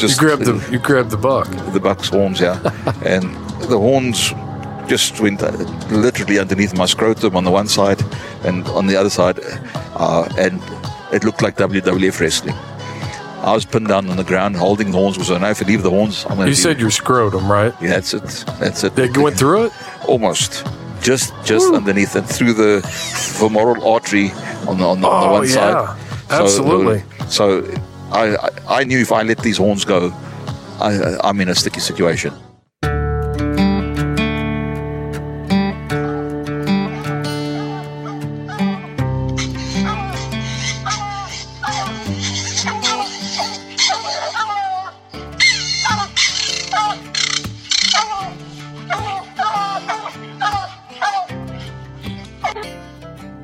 just you grabbed the buck. The buck's horns, yeah, and the horns just went literally underneath my scrotum on the one side, and on the other side, and it looked like WWF wrestling. I was pinned down on the ground, holding the horns. Was I if I leave the horns? I'm going to. You said your scrotum, right? Yeah, that's it. That's it. They went through it. Almost. Just underneath and through the femoral artery on the one side. So, absolutely. So I knew if I let these horns go, I'm in a sticky situation.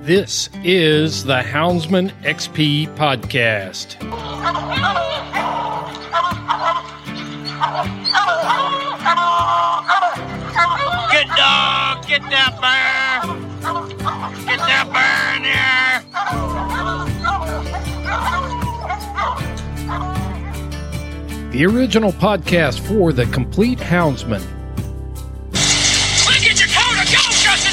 This is the Houndsman XP podcast. Good dog, get that bird. Get that bird in here. The original podcast for the complete Houndsman. Look at your coat of gold, Justin.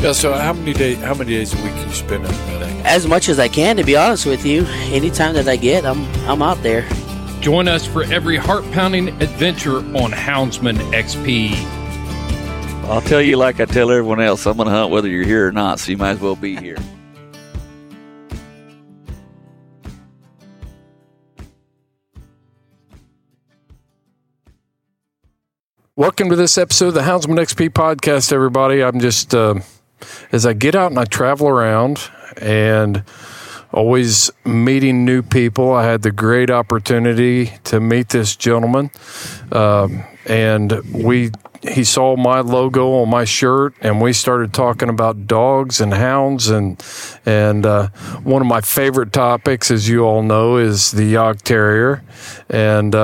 Yeah, so how many days a week you spend out there? As much as I can, to be honest with you. Anytime that I get, I'm out there. Join us for every heart-pounding adventure on Houndsman XP. I'll tell you like I tell everyone else, I'm going to hunt whether you're here or not, so you might as well be here. Welcome to this episode of the Houndsman XP podcast, everybody. I'm just, as I get out and I travel around and always meeting new people, I had the great opportunity to meet this gentleman. He saw my logo on my shirt, and we started talking about dogs and hounds. And one of my favorite topics, as you all know, is the Jagd Terrier. And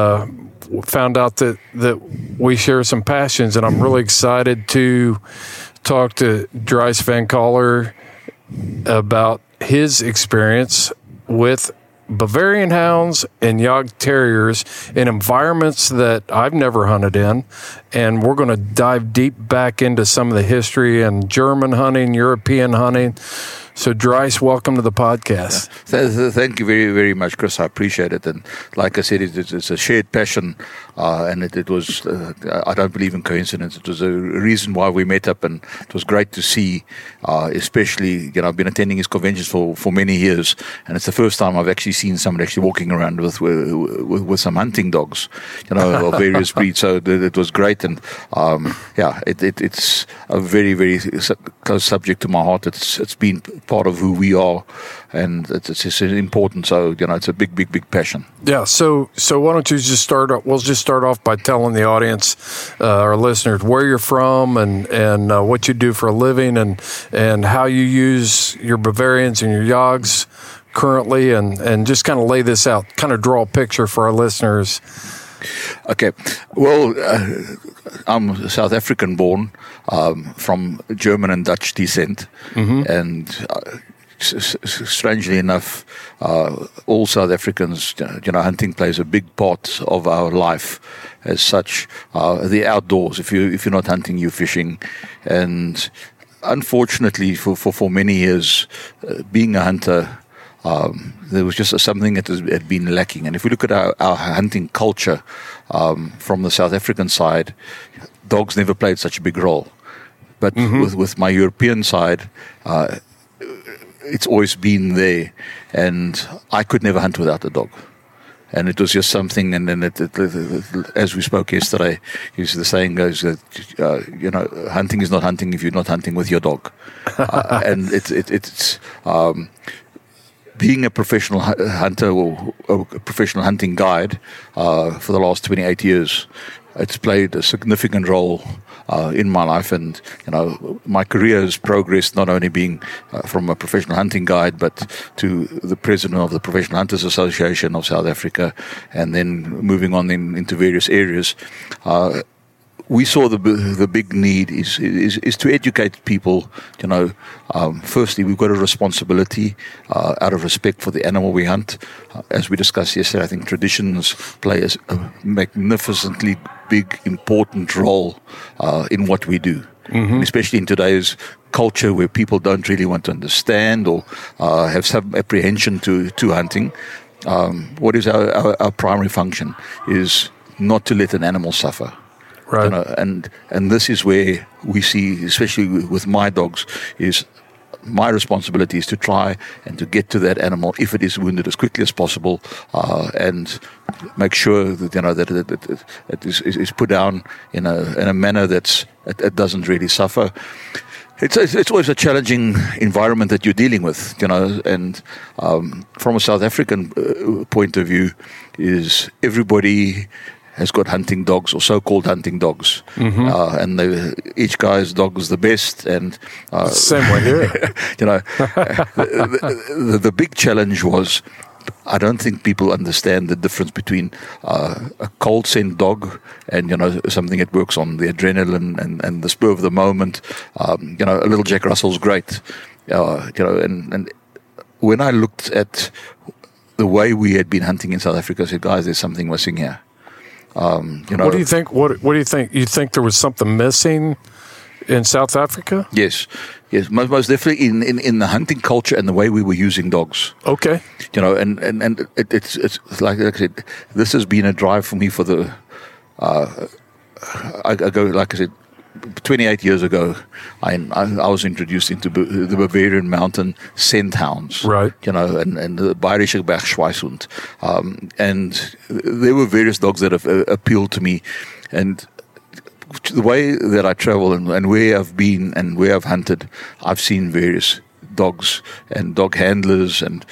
found out that we share some passions, and I'm really excited to talk to Dries van Coller about his experience with Bavarian hounds and Jagd Terriers in environments that I've never hunted in. And we're going to dive deep back into some of the history and German hunting, European hunting. So, Dries, welcome to the podcast. Yeah. Thank you very, very much, Chris. I appreciate it. And like I said, it's a shared passion. And it was, I don't believe in coincidence. It was a reason why we met up. And it was great to see, especially, you know, I've been attending his conventions for many years. And it's the first time I've actually seen someone actually walking around with some hunting dogs, you know, of various breeds. So it was great. And, it's a very, very close subject to my heart. It's been part of who we are, and it's important. So, you know, it's a big, big, big passion. Yeah. So why don't you just start off? We'll just start off by telling the audience, our listeners, where you're from and what you do for a living and how you use your Bavarians and your Jagds currently, and just kind of lay this out, kind of draw a picture for our listeners. Okay. Well, I'm South African born, from German and Dutch descent. Mm-hmm. And strangely enough, all South Africans, you know, hunting plays a big part of our life as such. The outdoors, if you're not hunting, you're fishing. And unfortunately, for many years, being a hunter, there was just something that had been lacking. And if we look at our hunting culture, from the South African side, dogs never played such a big role. But mm-hmm. with my European side, it's always been there. And I could never hunt without a dog. And it was just something, and then as we spoke yesterday, the saying goes that, hunting is not hunting if you're not hunting with your dog. And it's being a professional hunter or a professional hunting guide for the last 28 years, it's played a significant role in my life. And, my career has progressed, not only being from a professional hunting guide, but to the president of the Professional Hunters Association of South Africa, and then moving on into various areas. We saw the big need is to educate people. Firstly, we've got a responsibility out of respect for the animal we hunt. As we discussed yesterday, I think traditions play a magnificently big, important role in what we do. Mm-hmm. Especially in today's culture where people don't really want to understand or have some apprehension to hunting. What is our primary function is not to let an animal suffer. Right. And this is where we see, especially with my dogs, is my responsibility is to try and to get to that animal if it is wounded as quickly as possible, and make sure that that it is put down in a manner that it doesn't really suffer. It's always a challenging environment that you're dealing with, and from a South African point of view, is everybody has got hunting dogs or so-called hunting dogs. Mm-hmm. And each guy's dog is the best. And same way here. The big challenge was, I don't think people understand the difference between a cold scent dog and, something that works on the adrenaline and the spur of the moment. A little Jack Russell's great. And when I looked at the way we had been hunting in South Africa, I said, guys, there's something missing here. What do you think? What do you think? You think there was something missing in South Africa? Yes, most definitely in the hunting culture and the way we were using dogs. Okay, and it's like I said, this has been a drive for me for the. I go, like I said, 28 years ago, I was introduced into the Bavarian Mountain Scent Hounds, right? And the Bayerische Bracke Schweisshund, and there were various dogs that have appealed to me, and the way that I travel and where I've been and where I've hunted, I've seen various dogs and dog handlers and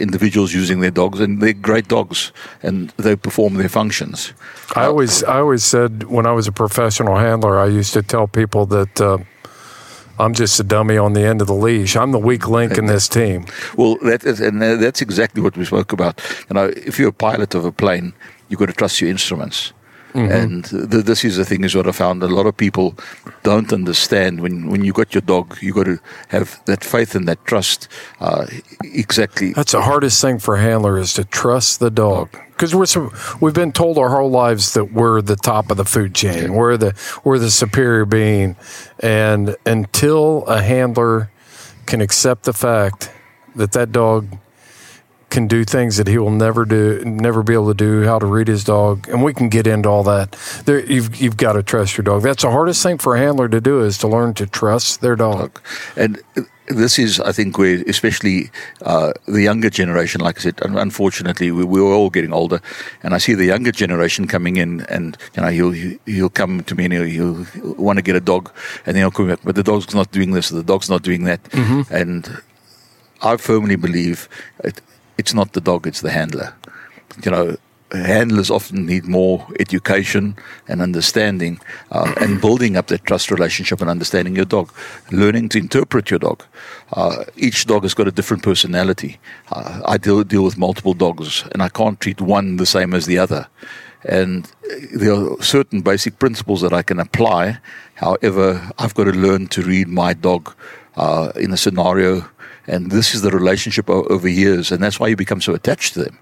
individuals using their dogs, and they're great dogs and they perform their functions. I always said when I was a professional handler, I used to tell people that I'm just a dummy on the end of the leash. I'm the weak link in this team. Well, that's exactly what we spoke about. If you're a pilot of a plane, you've got to trust your instruments. Mm-hmm. And this is the thing is what I found. A lot of people don't understand when you got your dog, you got to have that faith and that trust. Exactly. That's the hardest thing for a handler is to trust the dog. Because we've been told our whole lives that we're the top of the food chain. Yeah. We're the superior being. And until a handler can accept the fact that dog can do things that he will never be able to do, how to read his dog, and we can get into all that. You've got to trust your dog. That's the hardest thing for a handler to do is to learn to trust their dog. And this is, I think, where especially the younger generation, like I said, unfortunately, we're all getting older, and I see the younger generation coming in, and he'll come to me and he'll want to get a dog, and then he'll come back, but the dog's not doing this, the dog's not doing that. Mm-hmm. And I firmly believe it's not the dog, it's the handler. Handlers often need more education and understanding and building up that trust relationship and understanding your dog, learning to interpret your dog. Each dog has got a different personality. I deal with multiple dogs, and I can't treat one the same as the other. And there are certain basic principles that I can apply. However, I've got to learn to read my dog in a scenario. And this is the relationship over years, and that's why you become so attached to them.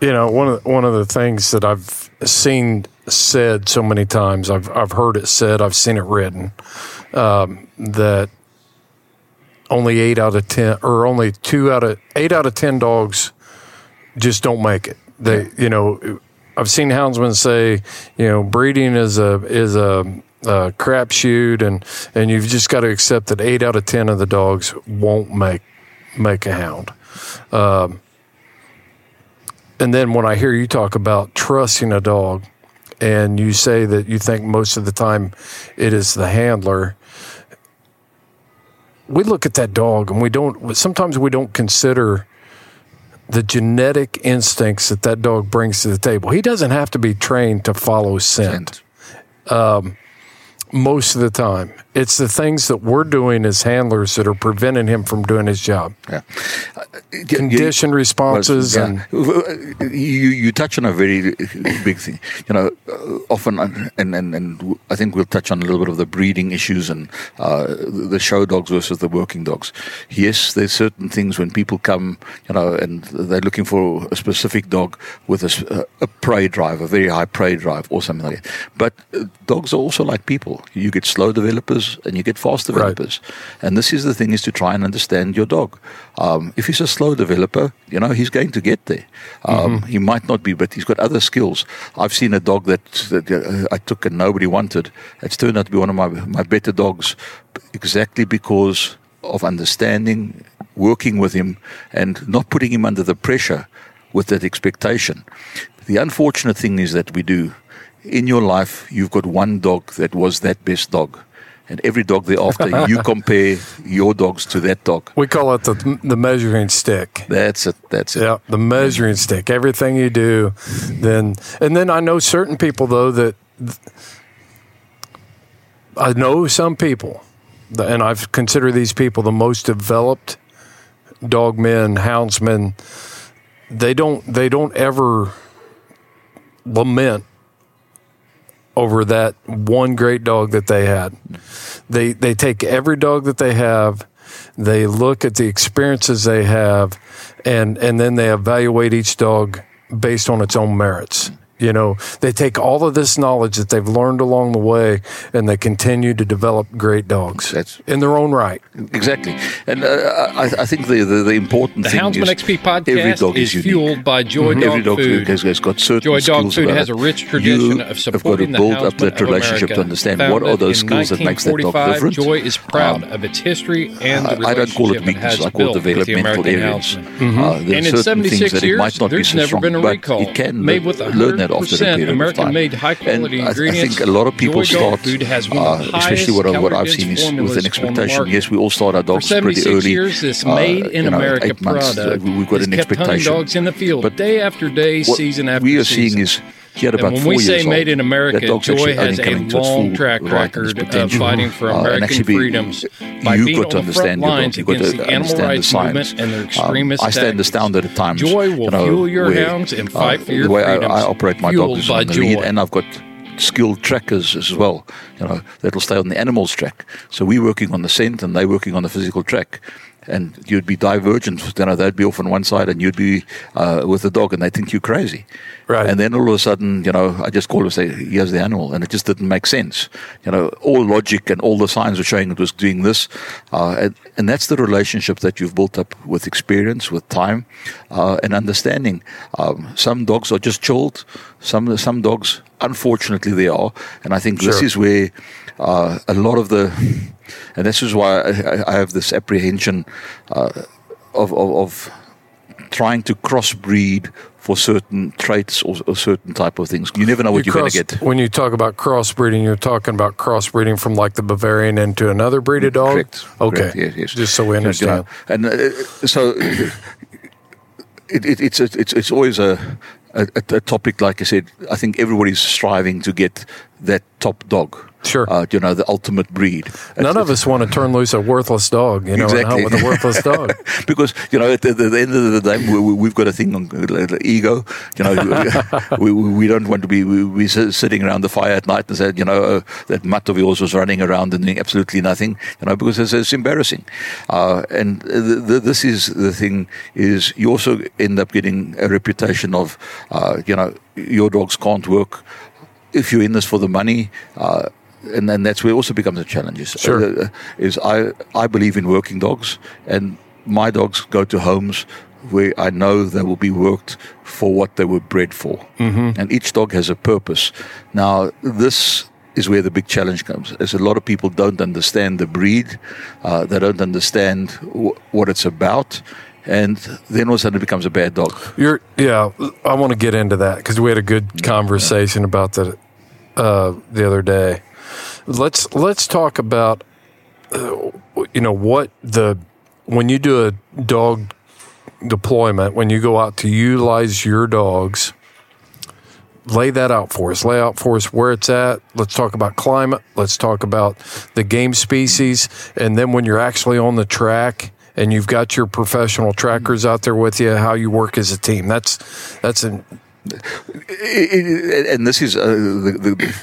One of the things that I've seen said so many times, I've heard it said, I've seen it written, that only 8 out of 10, or only 8 out of 10 dogs just don't make it. I've seen houndsmen say, breeding is a crapshoot, and you've just got to accept that 8 out of 10 of the dogs won't make a hound. And then when I hear you talk about trusting a dog, and you say that you think most of the time it is the handler, we look at that dog and sometimes we don't consider the genetic instincts that dog brings to the table. He doesn't have to be trained to follow scent. Most of the time. It's the things that we're doing as handlers that are preventing him from doing his job. Yeah. Conditioned responses. Yeah. And you touch on a very big thing. You know, often, and I think we'll touch on a little bit of the breeding issues and the show dogs versus the working dogs. Yes, there's certain things when people come, you know, and they're looking for a specific dog with a prey drive, a very high prey drive or something like that. But dogs are also like people. You get slow developers and you get fast developers. Right. And this is the thing, is to try and understand your dog. If he's a slow developer, you know, he's going to get there. He might not be, but he's got other skills. I've seen a dog that I took and nobody wanted. It's turned out to be one of my better dogs exactly because of understanding, working with him and not putting him under the pressure with that expectation. The unfortunate thing is that we do. In your life, you've got one dog that was that best dog. And every dog thereafter, you compare your dogs to that dog. We call it the measuring stick. That's it. Yeah, the measuring stick. Everything you do. And then I know certain people, though, and I've considered these people the most developed dogmen, houndsmen. They don't ever lament over that one great dog that they had. They take every dog that they have, they look at the experiences they have, and then they evaluate each dog based on its own merits. You know, they take all of this knowledge that they've learned along the way and they continue to develop great dogs in their own right. Exactly. And I think the important thing is... The Houndsman XP podcast is fueled by Joy Dog Food. Every dog has got certain skills. Joy Dog Food has a rich tradition of supporting the Houndsman of America. You've got to build up that relationship to understand what are those skills that makes that dog different. Joy is proud of its history and the relationship I don't call it weakness, I call it developmental areas. And in 76 years, there's never been a recall. It can learn that. American-made, high-quality ingredients. I think a lot of people start, especially what I've seen, is with an expectation. Yes, we all start our dogs pretty early. Years, this made-in-America product we've got an expectation. Dogs in the field, but day after day, season after season. What we are seeing is, he had about 4 years old. When we say made in America, Joy has a long track record of fighting for American freedoms by being on the front lines against the animal rights movement and their extremist tactics. I stand astounded at times. Joy will fuel your hounds and fight for your freedoms. The way I operate my dog is on the lead, and I've got skilled trackers as well, you know, that'll stay on the animal's track. So we're working on the scent and they're working on the physical track. And you'd be divergent, you know, they'd be off on one side and you'd be with the dog and they think you're crazy. Right. And then all of a sudden, you know, I just call and say, here's the animal. And it just didn't make sense. You know, all logic and all the signs were showing it was doing this. And that's the relationship that you've built up with experience, with time, and understanding. Some dogs are just chilled. Some dogs, unfortunately, they are. And I think this is where a lot of the... And this is why I have this apprehension of trying to crossbreed for certain traits or certain type of things. You never know what you're going to get. When you talk about crossbreeding, you're talking about crossbreeding from like the Bavarian into another breed of dog? Correct. Okay. Correct. Yes. Just so we understand. You know, and so it's always a topic, like I said, I think everybody's striving to get that top dog. Sure. You know, the ultimate breed. None of us want to turn loose a worthless dog, you know, exactly. And hunt with a worthless dog. Because, you know, at the end of the day, we've got a thing on ego. You know, we don't want to be we sitting around the fire at night and say, you know, that mutt of yours was running around and doing absolutely nothing, you know, because it's embarrassing. And this is the thing, is you also end up getting a reputation of, you know, your dogs can't work if you're in this for the money. And then that's where it also becomes a challenge. Sure. Is I believe in working dogs, and my dogs go to homes where I know they will be worked for what they were bred for. Mm-hmm. And each dog has a purpose. Now, this is where the big challenge comes. As a lot of people don't understand the breed. They don't understand what it's about. and then all of a sudden it becomes a bad dog. Yeah, I want to get into that because we had a good conversation about that the other day. Let's talk about when you do a dog deployment, when you go out to utilize your dogs. Lay that out for us. Lay out for us where it's at. Let's talk about climate. Let's talk about the game species. And then when you're actually on the track and you've got your professional trackers out there with you, how you work as a team. And this is the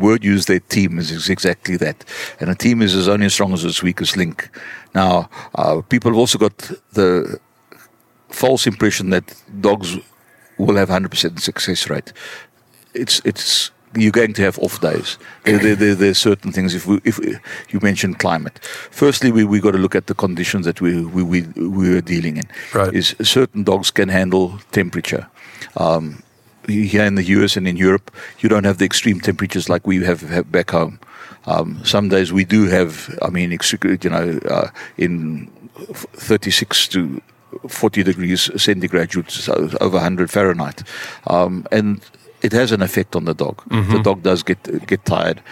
word used there, team, is exactly that. And a team is only as strong as its weakest link. Now, people have also got the false impression that dogs will have 100% success rate. It's you're going to have off days. There are certain things. If you mentioned climate, firstly we got to look at the conditions that we are dealing in. Right. Is certain dogs can handle temperature. Here in the US and in Europe, you don't have the extreme temperatures like we have back home. Some days we do have. I mean, in 36 to 40 degrees centigrade, so over 100 Fahrenheit, and it has an effect on the dog. Mm-hmm. The dog does get tired.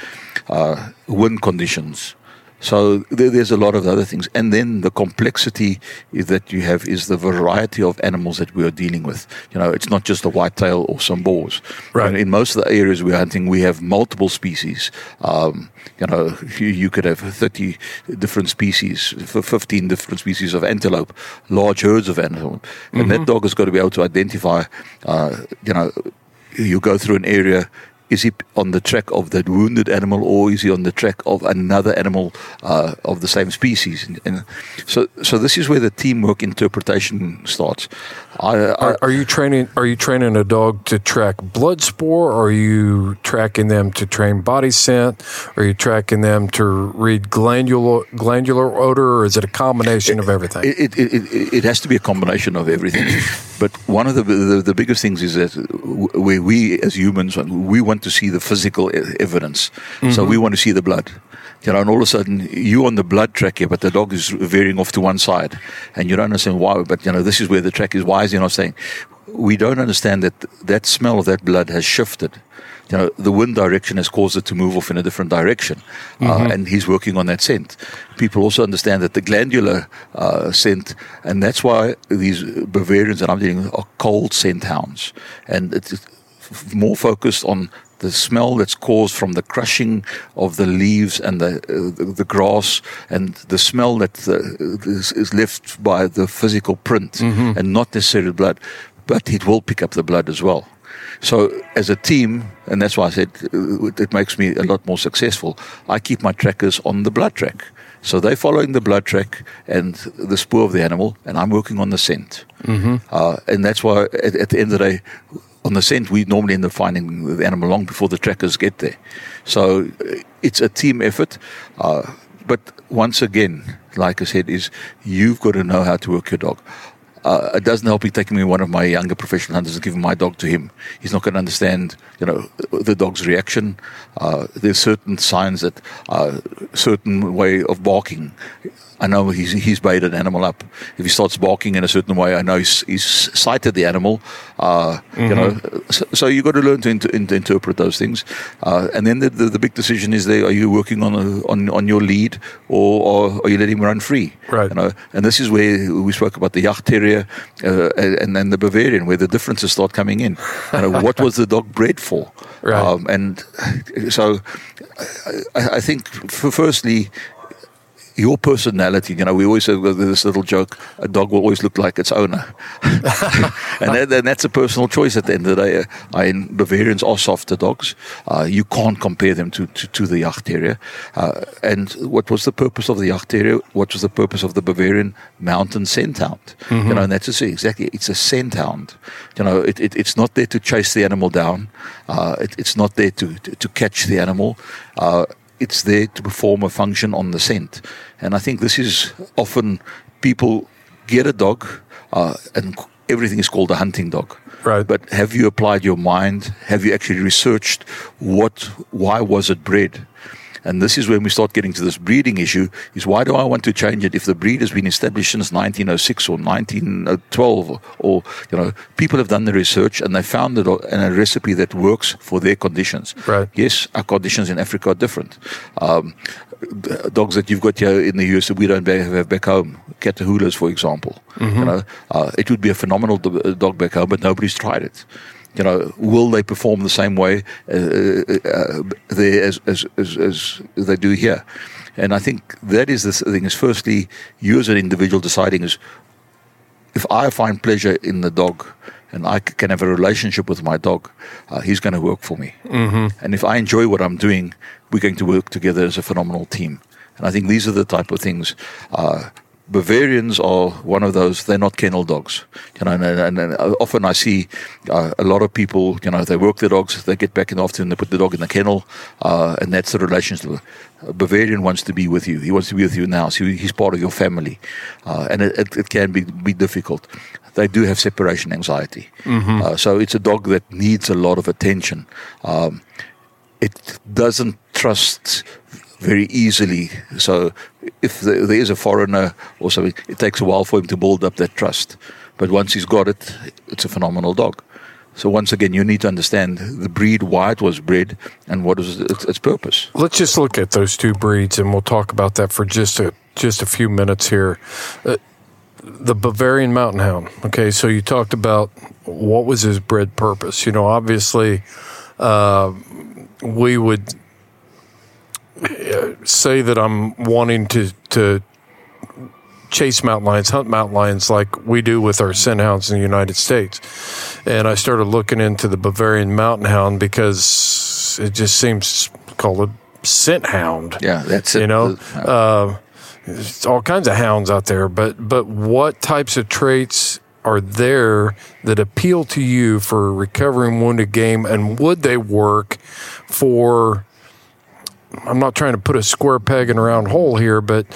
Wind conditions, so there's a lot of other things, and then the complexity that you have is the variety of animals that we are dealing with. You know, it's not just a whitetail or some boars. Right. In most of the areas we're hunting, we have multiple species. You could have 30 different species, 15 different species of antelope, large herds of antelope, and that dog has got to be able to identify. You go through an area. Is he on the track of that wounded animal, or is he on the track of another animal of the same species? And so this is where the teamwork interpretation starts. Are you training a dog to track blood spore? Or are you tracking them to train body scent? Or are you tracking them to read glandular odor? Or is it a combination of everything? It has to be a combination of everything. But one of the biggest things is that where we as humans, we want to see the physical evidence. Mm-hmm. So we want to see the blood. You know, and all of a sudden, you're on the blood track here, but the dog is veering off to one side. And you don't understand why, but, you know, this is where the track is. Why is he not staying? We don't understand that smell of that blood has shifted. You know, the wind direction has caused it to move off in a different direction. And he's working on that scent. People also understand that the glandular scent, and that's why these Bavarians that I'm dealing with are cold scent hounds. And it's more focused on the smell that's caused from the crushing of the leaves and the grass, and the smell that is left by the physical print and not necessarily blood, but it will pick up the blood as well. So as a team, and that's why I said it makes me a lot more successful, I keep my trackers on the blood track. So they're following the blood track and the spoor of the animal, and I'm working on the scent. Mm-hmm. And that's why at the end of the day, on the scent, we normally end up finding the animal long before the trackers get there. So it's a team effort. But once again, like I said, is you've got to know how to work your dog. It doesn't help me taking me one of my younger professional hunters and giving my dog to him. He's not going to understand, you know, the dog's reaction. There's certain signs that certain way of barking. I know he's baited an animal up. If he starts barking in a certain way, I know he's sighted the animal. You know, so you've got to learn to interpret those things. And then the big decision is there: are you working on your lead, or are you letting him run free? Right. You know, and this is where we spoke about the Jagd Terrier and then the Bavarian, where the differences start coming in. You know, what was the dog bred for? Right. And so I think, firstly, your personality. You know, we always have this little joke, a dog will always look like its owner. and that's a personal choice at the end of the day. Bavarians are softer dogs. You can't compare them to the Jagd Terrier. And what was the purpose of the Jagd Terrier? What was the purpose of the Bavarian Mountain Scent Hound? You know, and that's exactly, it's a scent hound. You know, it's not there to chase the animal down. It's not there to catch the animal. It's there to perform a function on the scent. And I think this is often people get a dog and everything is called a hunting dog. Right. But have you applied your mind? Have you actually researched why was it bred? And this is when we start getting to this breeding issue, is why do I want to change it if the breed has been established since 1906 or 1912? Or, you know, people have done the research and they found a recipe that works for their conditions. Right. Yes, our conditions in Africa are different. Dogs that you've got here in the US that we don't have back home, Catahoulas, for example. Mm-hmm. You know, it would be a phenomenal dog back home, but nobody's tried it. You know, will they perform the same way there as they do here? And I think that is the thing. Is firstly, you as an individual deciding is, if I find pleasure in the dog and I can have a relationship with my dog, he's going to work for me. Mm-hmm. And if I enjoy what I'm doing, we're going to work together as a phenomenal team. And I think these are the type of things. Bavarians are one of those. They're not kennel dogs, you know. And often I see a lot of people, you know, they work their dogs, they get back in the afternoon, they put the dog in the kennel, and that's the relationship. A Bavarian wants to be with you. He wants to be with you in the house. He's part of your family, and it can be difficult. They do have separation anxiety, mm-hmm. So it's a dog that needs a lot of attention. It doesn't trust very easily. So if there is a foreigner or something, it takes a while for him to build up that trust. But once he's got it, it's a phenomenal dog. So once again, you need to understand the breed, why it was bred, and what is its purpose. Let's just look at those two breeds, and we'll talk about that for just a few minutes here. The Bavarian Mountain Hound. Okay, so you talked about what was his bred purpose. You know, obviously, we would say that I'm wanting to chase mountain lions, hunt mountain lions like we do with our scent hounds in the United States. And I started looking into the Bavarian Mountain Hound because it just seems called a scent hound. Yeah, that's it. You know, there's all kinds of hounds out there, but what types of traits are there that appeal to you for recovering wounded game, and would they work for... I'm not trying to put a square peg in a round hole here, but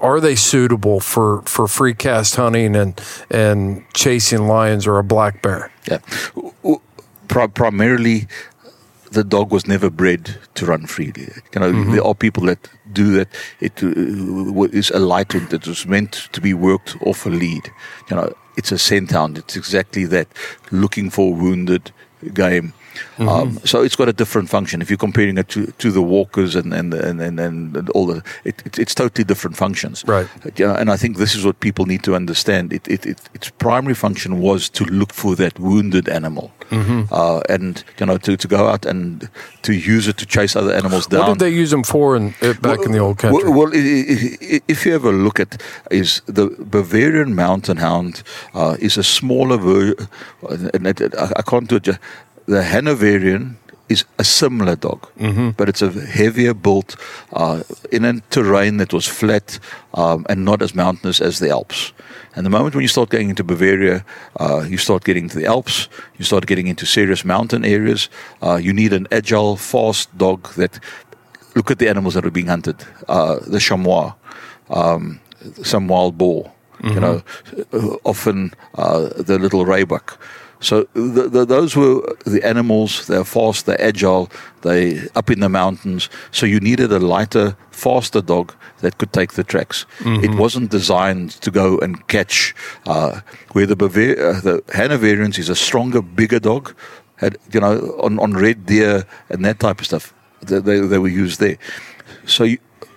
are they suitable for free cast hunting and chasing lions or a black bear? Yeah, primarily the dog was never bred to run freely. You know, mm-hmm. There are people that do that. It is a light hound that was meant to be worked off a lead. You know, it's a scent hound. It's exactly that, looking for wounded game. Mm-hmm. So it's got a different function. If you're comparing it to the walkers and all that, it's totally different functions. Right. Yeah, and I think this is what people need to understand. Its primary function was to look for that wounded animal, mm-hmm. And you know, to go out and to use it to chase other animals down. What did they use them for in the old country? Well, if you have a look at, is the Bavarian Mountain Hound is a smaller version, and I can't do it. The Hanoverian is a similar dog, mm-hmm. but it's a heavier built in a terrain that was flat and not as mountainous as the Alps. And the moment when you start getting into Bavaria, you start getting into the Alps, you start getting into serious mountain areas, you need an agile, fast dog that, look at the animals that are being hunted, the chamois, some wild boar, mm-hmm. you know, often the little raybuck. So those were the animals. They're fast, they're agile, they up in the mountains. So you needed a lighter, faster dog that could take the tracks. Mm-hmm. It wasn't designed to go and catch. Where the Hanoverians is a stronger, bigger dog, you know, on red deer and that type of stuff. They were used there. So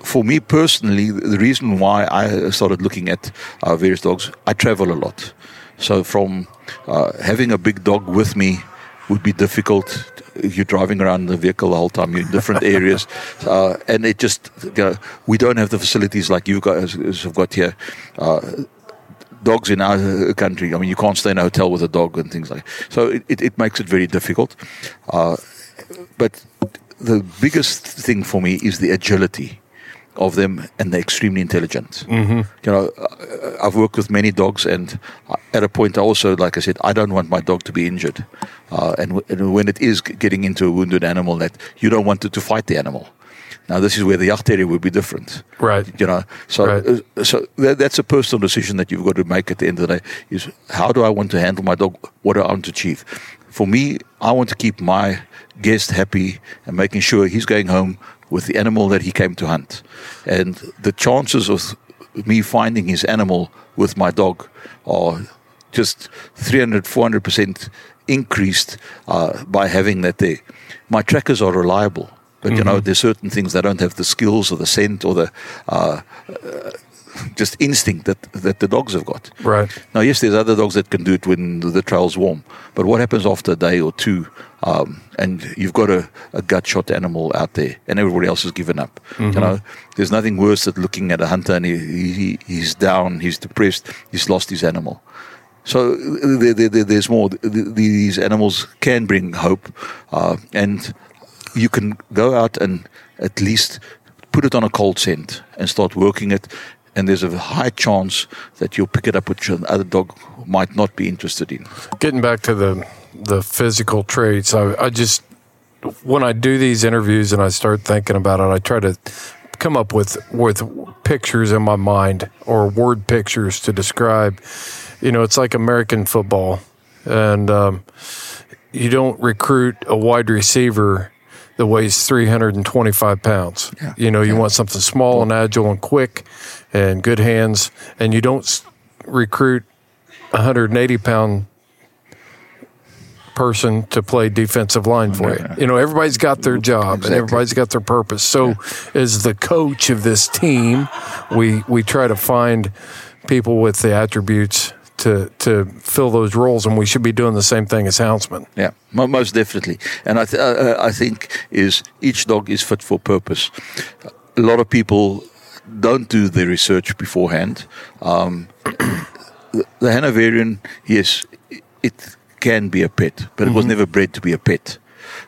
for me personally, the reason why I started looking at various dogs, I travel a lot. So from having a big dog with me would be difficult. You're driving around the vehicle the whole time. You're in different areas. And it just, you know, we don't have the facilities like you guys have got here. Dogs in our country, I mean, you can't stay in a hotel with a dog and things like that. So it makes it very difficult. But the biggest thing for me is the agility of them, and they're extremely intelligent. Mm-hmm. You know, I've worked with many dogs, and at a point I also, like I said, I don't want my dog to be injured. And when it is getting into a wounded animal, that you don't want it to fight the animal. Now, this is where the Jagd Terrier would be different. Right. You know, so right. So that's a personal decision that you've got to make at the end of the day, is how do I want to handle my dog? What do I want to achieve? For me, I want to keep my guest happy and making sure he's going home with the animal that he came to hunt. And the chances of me finding his animal with my dog are just 300, 400% increased by having that there. My trackers are reliable, but you know, there's certain things they don't have the skills or the scent or the just instinct that the dogs have got. Right. Now, yes, there's other dogs that can do it when the trail's warm, but what happens after a day or two and you've got a gut shot animal out there and everybody else has given up? You know, there's nothing worse than looking at a hunter and he's down, he's depressed, he's lost his animal. So there's more. These animals can bring hope, and you can go out and at least put it on a cold scent and start working it, and there's a high chance that you'll pick it up, which another dog might not be interested in. Getting back to the physical traits, I just, when I do these interviews and I start thinking about it, I try to come up with pictures in my mind or word pictures to describe. You know, it's like American football, and you don't recruit a wide receiver that weighs 325 pounds. Yeah. You know, you want something small and agile and quick and good hands, and you don't recruit a 180-pound person to play defensive line for you. You know, everybody's got their job and everybody's got their purpose. So as the coach of this team, we try to find people with the attributes to fill those roles, and we should be doing the same thing as houndsmen. Yeah, most definitely. And I think is each dog is fit for purpose. A lot of people don't do the research beforehand. The Hanoverian, yes, it can be a pet, but it was never bred to be a pet.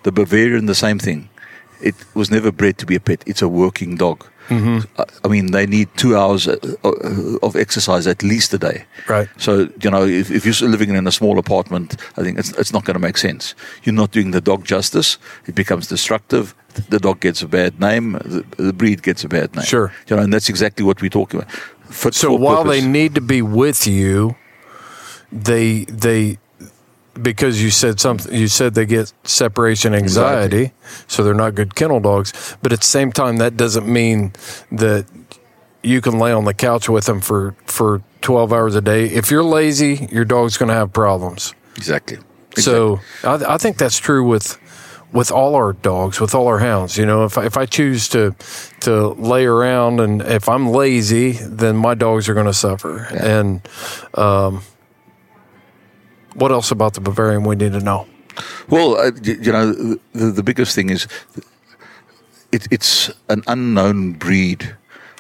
The Bavarian, the same thing. It was never bred to be a pet. It's a working dog. I mean, they need 2 hours of exercise at least a day. Right. So, you know, if you're living in a small apartment, I think it's not going to make sense. You're not doing the dog justice. It becomes destructive. The dog gets a bad name. The breed gets a bad name. Sure. You know, and that's exactly what we're talking about. Fit so while purpose. They need to be with you, they because you said something, you said they get separation anxiety, so they're not good kennel dogs. But at the same time, that doesn't mean that you can lay on the couch with them for 12 hours a day. If you're lazy, your dog's going to have problems. Exactly. So I think that's true with all our dogs, with all our hounds. You know, if I choose to lay around and if I'm lazy, then my dogs are going to suffer. Yeah. And what else about the Bavarian we need to know? Well, you know, the biggest thing is it's an unknown breed.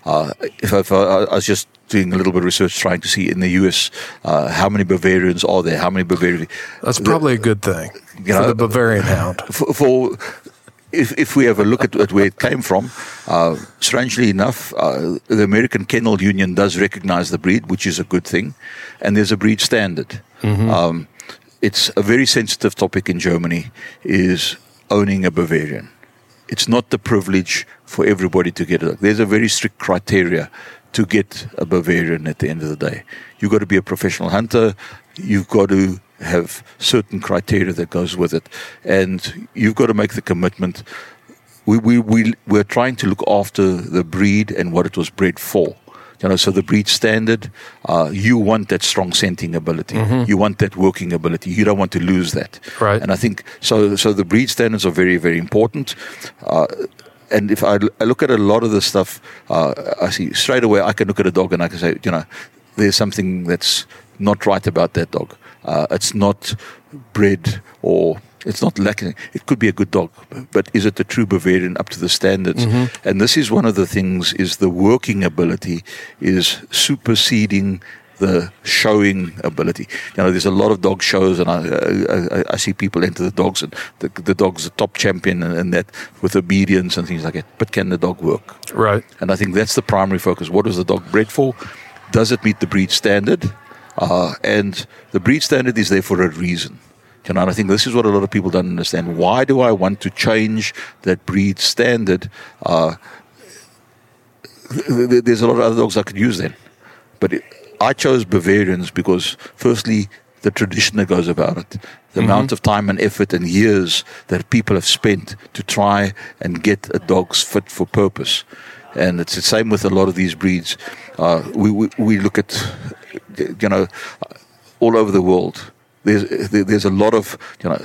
If I was just doing a little bit of research, trying to see in the U.S. How many Bavarians are there? How many Bavarians? That's probably a good thing for the Bavarian hound. If we have a look at where it came from, strangely enough, the American Kennel Union does recognize the breed, which is a good thing, and there's a breed standard. It's a very sensitive topic in Germany, is owning a Bavarian. It's not the privilege for everybody to get it. There's a very strict criteria to get a Bavarian at the end of the day. You've got to be a professional hunter. You've got to have certain criteria that goes with it. And you've got to make the commitment. We're trying to look after the breed and what it was bred for. You know, so the breed standard, you want that strong scenting ability. You want that working ability. You don't want to lose that. Right. And I think so the breed standards are very, very important. And if I look at a lot of the stuff, I see straight away I can look at a dog and I can say, you know, there's something that's not right about that dog. It's not bred or it's not lacking. It could be a good dog, but is it the true Bavarian up to the standards? And this is one of the things, is the working ability is superseding the showing ability. You know, there's a lot of dog shows, and I see people enter the dogs, and the dog's the top champion and that with obedience and things like that. But can the dog work? Right. And I think that's the primary focus. What is the dog bred for? Does it meet the breed standard? And the breed standard is there for a reason. You know, and I think this is what a lot of people don't understand. Why do I want to change that breed standard? There's a lot of other dogs I could use then. But I chose Bavarians because, firstly, the tradition that goes about it, the amount of time and effort and years that people have spent to try and get a dog's fit for purpose. And it's the same with a lot of these breeds. We look at, you know, all over the world. There's a lot of, you know,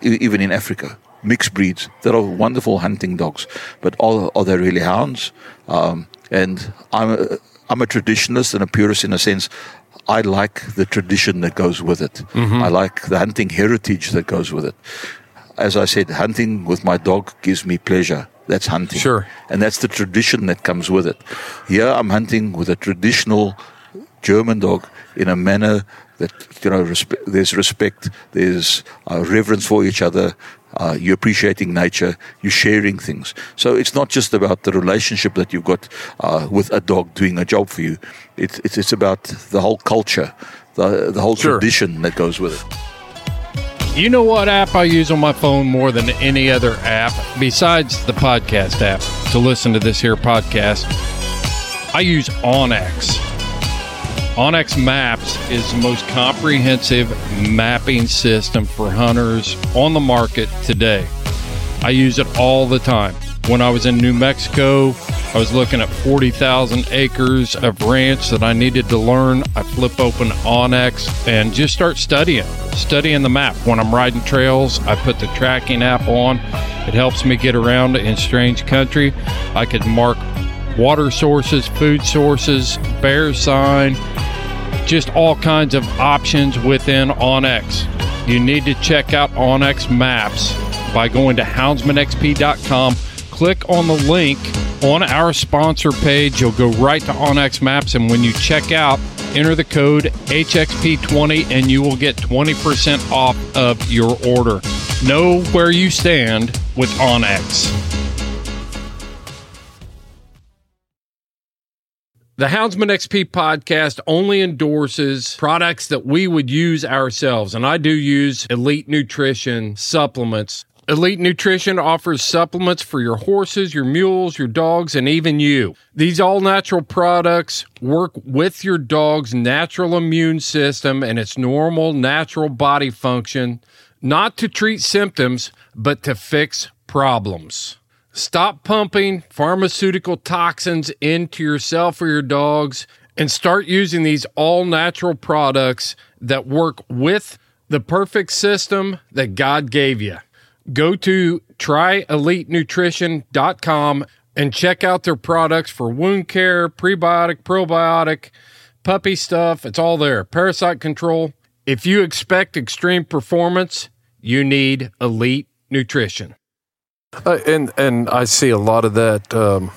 even in Africa, mixed breeds that are wonderful hunting dogs, but are they really hounds? And I'm a traditionalist and a purist in a sense. I like the tradition that goes with it. I like the hunting heritage that goes with it. As I said, hunting with my dog gives me pleasure. That's hunting. Sure. And that's the tradition that comes with it. Here I'm hunting with a traditional German dog in a manner that, you know, there's respect, there's reverence for each other, you're appreciating nature, you're sharing things. So it's not just about the relationship that you've got with a dog doing a job for you. It's about the whole culture, the whole tradition that goes with it. You know what app I use on my phone more than any other app besides the podcast app to listen to this here podcast? I use OnX. OnX Maps is the most comprehensive mapping system for hunters on the market today. I use it all the time. When I was in New Mexico, I was looking at 40,000 acres of ranch that I needed to learn. I flip open OnX and just start studying the map. When I'm riding trails, I put the tracking app on. It helps me get around in strange country. I could mark water sources, food sources, bear sign, just all kinds of options within OnX. You need to check out OnX Maps by going to houndsmanxp.com. Click on the link on our sponsor page. You'll go right to OnX Maps, and when you check out, enter the code HXP20, and you will get 20% off of your order. Know where you stand with OnX. The Houndsman XP podcast only endorses products that we would use ourselves, and I do use Elite Nutrition supplements. Elite Nutrition offers supplements for your horses, your mules, your dogs, and even you. These all-natural products work with your dog's natural immune system and its normal, natural body function, not to treat symptoms, but to fix problems. Stop pumping pharmaceutical toxins into yourself or your dogs and start using these all-natural products that work with the perfect system that God gave you. Go to tryelitenutrition.com and check out their products for wound care, prebiotic, probiotic, puppy stuff. It's all there. Parasite control. If you expect extreme performance, you need Elite Nutrition. And I see a lot of that.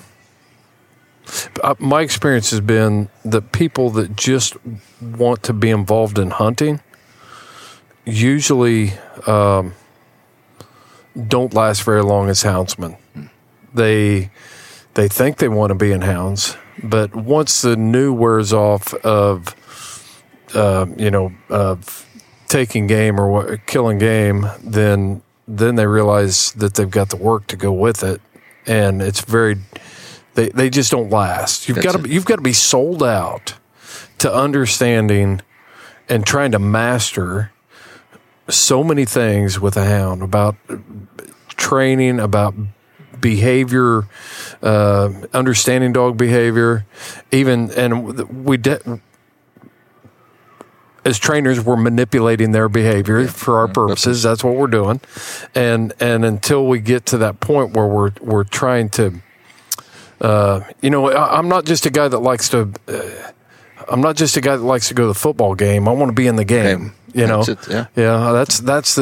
My experience has been that people that just want to be involved in hunting usually don't last very long as houndsmen. They think they want to be in hounds, but once the new wears off of taking game or killing game, then they realize that they've got the work to go with it, and it's they just don't last. You've got to be sold out to understanding and trying to master so many things with a hound about training, about behavior, understanding dog behavior, as trainers, we're manipulating their behavior for our purposes. That's what we're doing, and until we get to that point where we're trying to, I'm not just a guy that likes to. I'm not just a guy that likes to go to the football game. I want to be in the game. You know, that's it, that's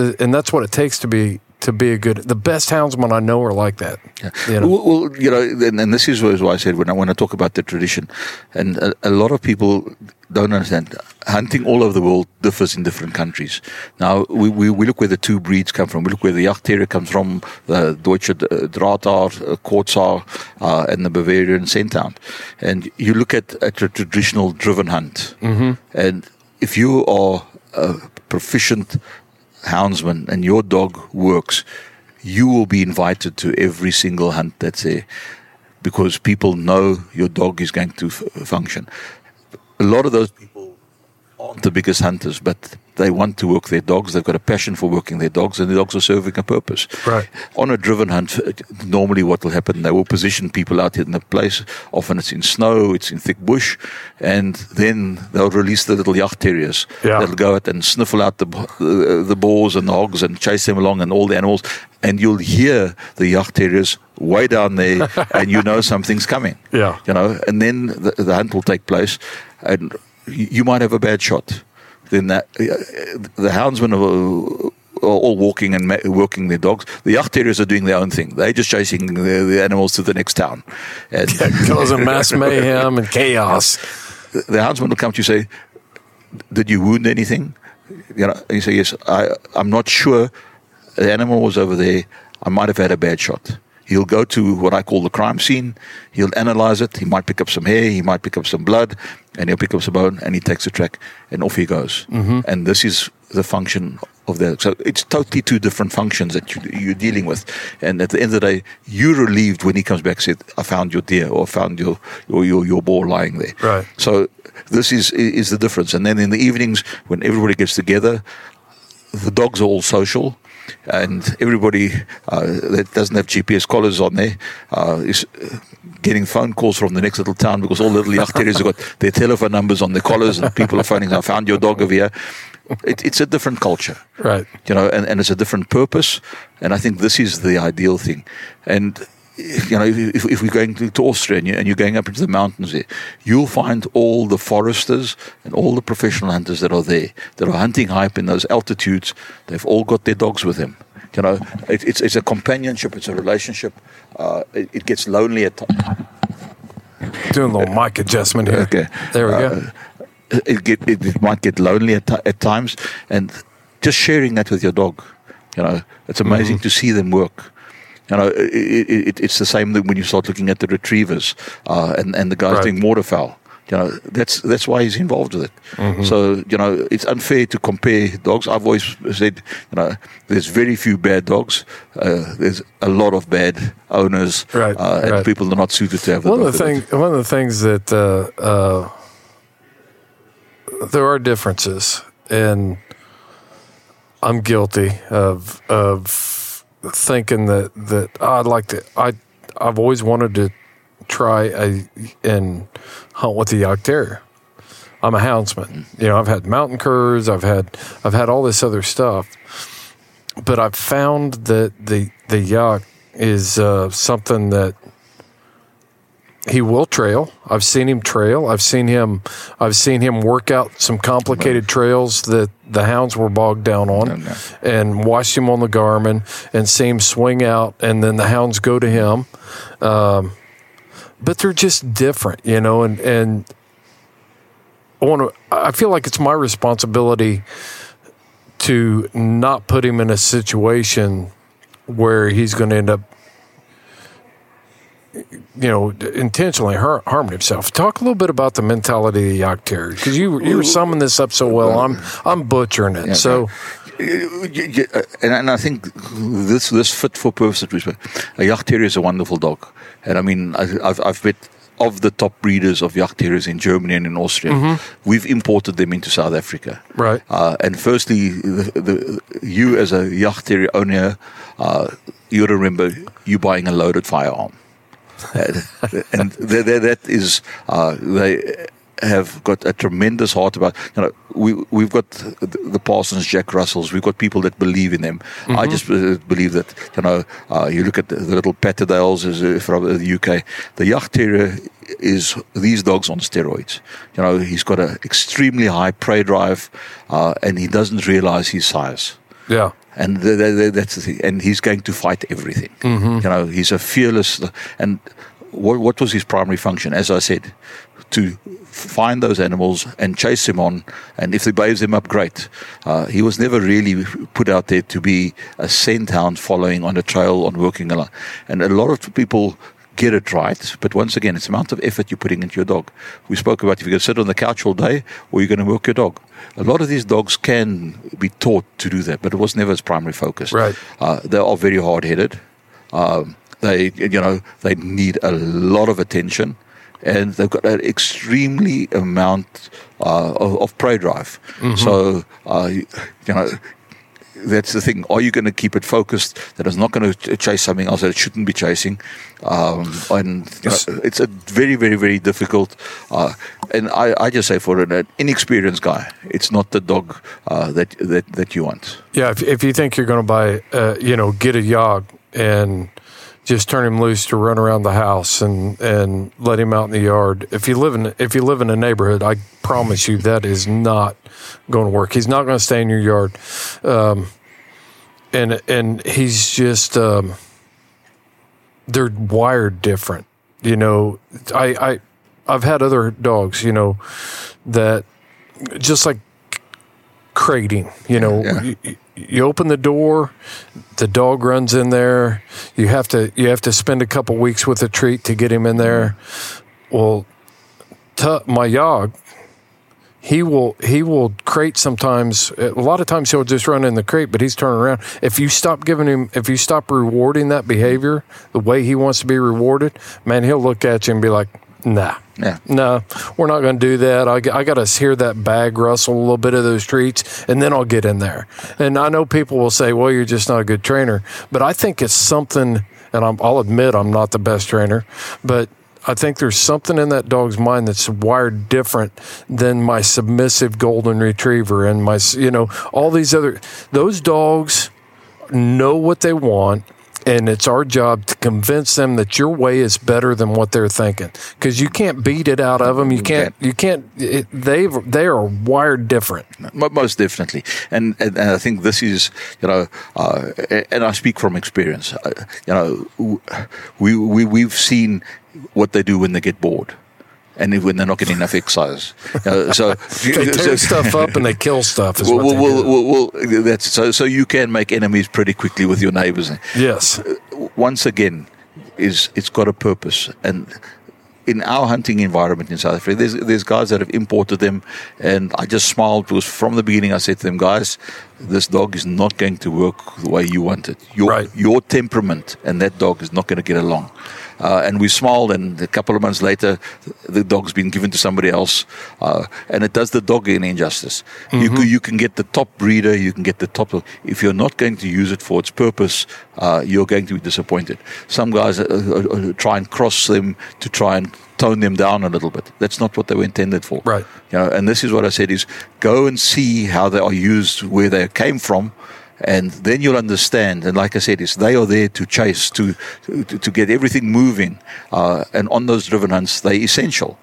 what it takes to be a good. The best houndsmen I know are like that. Yeah. You know? Well, you know, and this is why I said when I talk about the tradition, and a lot of people don't understand hunting all over the world differs in different countries. Now we look where the two breeds come from. We look where the Jagd Terrier comes from, the Deutsche Drathaar, and the Bavarian Scent Hound. And you look at a traditional driven hunt, and if you are a proficient houndsman and your dog works, you will be invited to every single hunt that's there because people know your dog is going to function. A lot of those people aren't the biggest hunters, but they want to work their dogs. They've got a passion for working their dogs, and the dogs are serving a purpose. Right. On a driven hunt, normally what will happen, they will position people out in a place. Often it's in snow, it's in thick bush, and then they'll release the little Jagd Terriers. Yeah. They'll go out and sniffle out the boars and the hogs and chase them along and all the animals, and you'll hear the Jagd Terriers way down there, and you know something's coming. Yeah. You know, and then the hunt will take place, and you might have a bad shot. Then the houndsmen are all walking and working their dogs. The Jagd Terriers are doing their own thing. They're just chasing the animals to the next town. And causing mass mayhem and chaos. The houndsman will come to you and say, did you wound anything? You know, and you say, yes, I'm not sure. The animal was over there. I might have had a bad shot. He'll go to what I call the crime scene. He'll analyze it. He might pick up some hair. He might pick up some blood. And he'll pick up some bone. And he takes a track. And off he goes. Mm-hmm. And this is the function of that. So it's totally two different functions that you're dealing with. And at the end of the day, you're relieved when he comes back and said, I found your deer, or I found your boar lying there. Right. So this is the difference. And then in the evenings, when everybody gets together, the dogs are all social. And everybody that doesn't have GPS collars on there is getting phone calls from the next little town, because all the little Jagd Terriers have got their telephone numbers on their collars, and people are phoning, I found your dog over here. It's a different culture. Right. You know, and it's a different purpose. And I think this is the ideal thing. And, you know, if we're going to Austria and you're going up into the mountains there, you'll find all the foresters and all the professional hunters that are there, that are hunting high up in those altitudes. They've all got their dogs with them. You know, it's a companionship, it's a relationship. It gets lonely at times. Doing a little mic adjustment here. Okay. There we go. It might get lonely at times, and just sharing that with your dog. You know, it's amazing to see them work. You know, it's the same when you start looking at the retrievers and the guys doing waterfowl. You know, that's why he's involved with it. Mm-hmm. So, you know, it's unfair to compare dogs. I've always said, you know, there's very few bad dogs. There's a lot of bad owners, and people are not suited to have the dog. One of the things that there are differences, and I'm guilty of thinking that I've always wanted to try and hunt with the Jagd Terrier. I'm a houndsman. You know, I've had mountain curs. I've had all this other stuff, but I've found that the Jagd is something that he will trail. I've seen him trail. I've seen him work out some complicated trails that the hounds were bogged down on, and watched him on the Garmin and see him swing out, and then the hounds go to him. But they're just different, you know. And I feel like it's my responsibility to not put him in a situation where he's going to end up, you know, intentionally harming himself. Talk a little bit about the mentality of the Jagd Terrier, because you were summing this up so well. I'm butchering it. Yeah, so, and I think this fit for purpose that we spoke. A Jagd Terrier is a wonderful dog, and I mean, I've met of the top breeders of Jagd Terriers in Germany and in Austria. Mm-hmm. We've imported them into South Africa, right? And firstly, you as a Jagd Terrier owner, you remember you're buying a loaded firearm. And that is, they have got a tremendous heart about. You know, we've got the Parsons, Jack Russells. We've got people that believe in them. Mm-hmm. I just believe that, you know, you look at the little Patterdales from the UK. The Jagd Terrier is these dogs on steroids. You know, he's got an extremely high prey drive, and he doesn't realize his size. Yeah. And that's the thing. And he's going to fight everything. Mm-hmm. You know, he's a fearless. And what was his primary function? As I said, to find those animals and chase them on. And if they bails them up, great. He was never really put out there to be a scent hound following on a trail, on working along. And a lot of people get it right, but once again, it's the amount of effort you're putting into your dog. We spoke about if you're going to sit on the couch all day or you're going to work your dog. A lot of these dogs can be taught to do that, but it was never his primary focus. Right. They are very hard-headed. They need a lot of attention. and they've got an extremely amount of prey drive. Mm-hmm. So, you know, that's the thing. Are you going to keep it focused that it's not going to chase something else that it shouldn't be chasing? And yes. It's a very, very, very difficult. And I just say for an inexperienced guy, it's not the dog that you want. Yeah, if you think you're going to buy, get a Jagd and just turn him loose to run around the house and let him out in the yard. If you live in a neighborhood, I promise you that is not going to work. He's not going to stay in your yard, and he's just they're wired different. You know, I've had other dogs, you know, that just like crating. You know. Yeah. You open the door, the dog runs in there. You have to spend a couple weeks with a treat to get him in there. Well, my Jagd, he will crate sometimes. A lot of times he'll just run in the crate, but he's turning around. If you stop rewarding that behavior the way he wants to be rewarded, man, he'll look at you and be like, nah. Yeah. No, we're not going to do that. I got to hear that bag rustle a little bit of those treats, and then I'll get in there. And I know people will say, well, you're just not a good trainer. But I think it's something, and I'll admit I'm not the best trainer, but I think there's something in that dog's mind that's wired different than my submissive golden retriever and my, you know, all these other – those dogs know what they want. And it's our job to convince them that your way is better than what they're thinking, because you can't beat it out of them. You can't. They are wired different. Most definitely, and I think this is, you know, and I speak from experience. You know, we've seen what they do when they get bored. And when they're not getting enough exercise, so they tear stuff up and they kill stuff. Well, that's so. You can make enemies pretty quickly with your neighbors. Yes. Once again, it's got a purpose. And in our hunting environment in South Africa, there's guys that have imported them, and I just smiled because from the beginning I said to them, guys, this dog is not going to work the way you want it. Your temperament and that dog is not going to get along. And we smiled, and a couple of months later, the dog's been given to somebody else, and it does the dog an injustice. Mm-hmm. You can get the top breeder, you can get the top dog. If you're not going to use it for its purpose, you're going to be disappointed. Some guys try and cross them to try and tone them down a little bit. That's not what they were intended for. Right. You know, and this is what I said is go and see how they are used, where they came from. And then you'll understand. And like I said, they are there to chase, to get everything moving. And on those driven hunts, they're essential.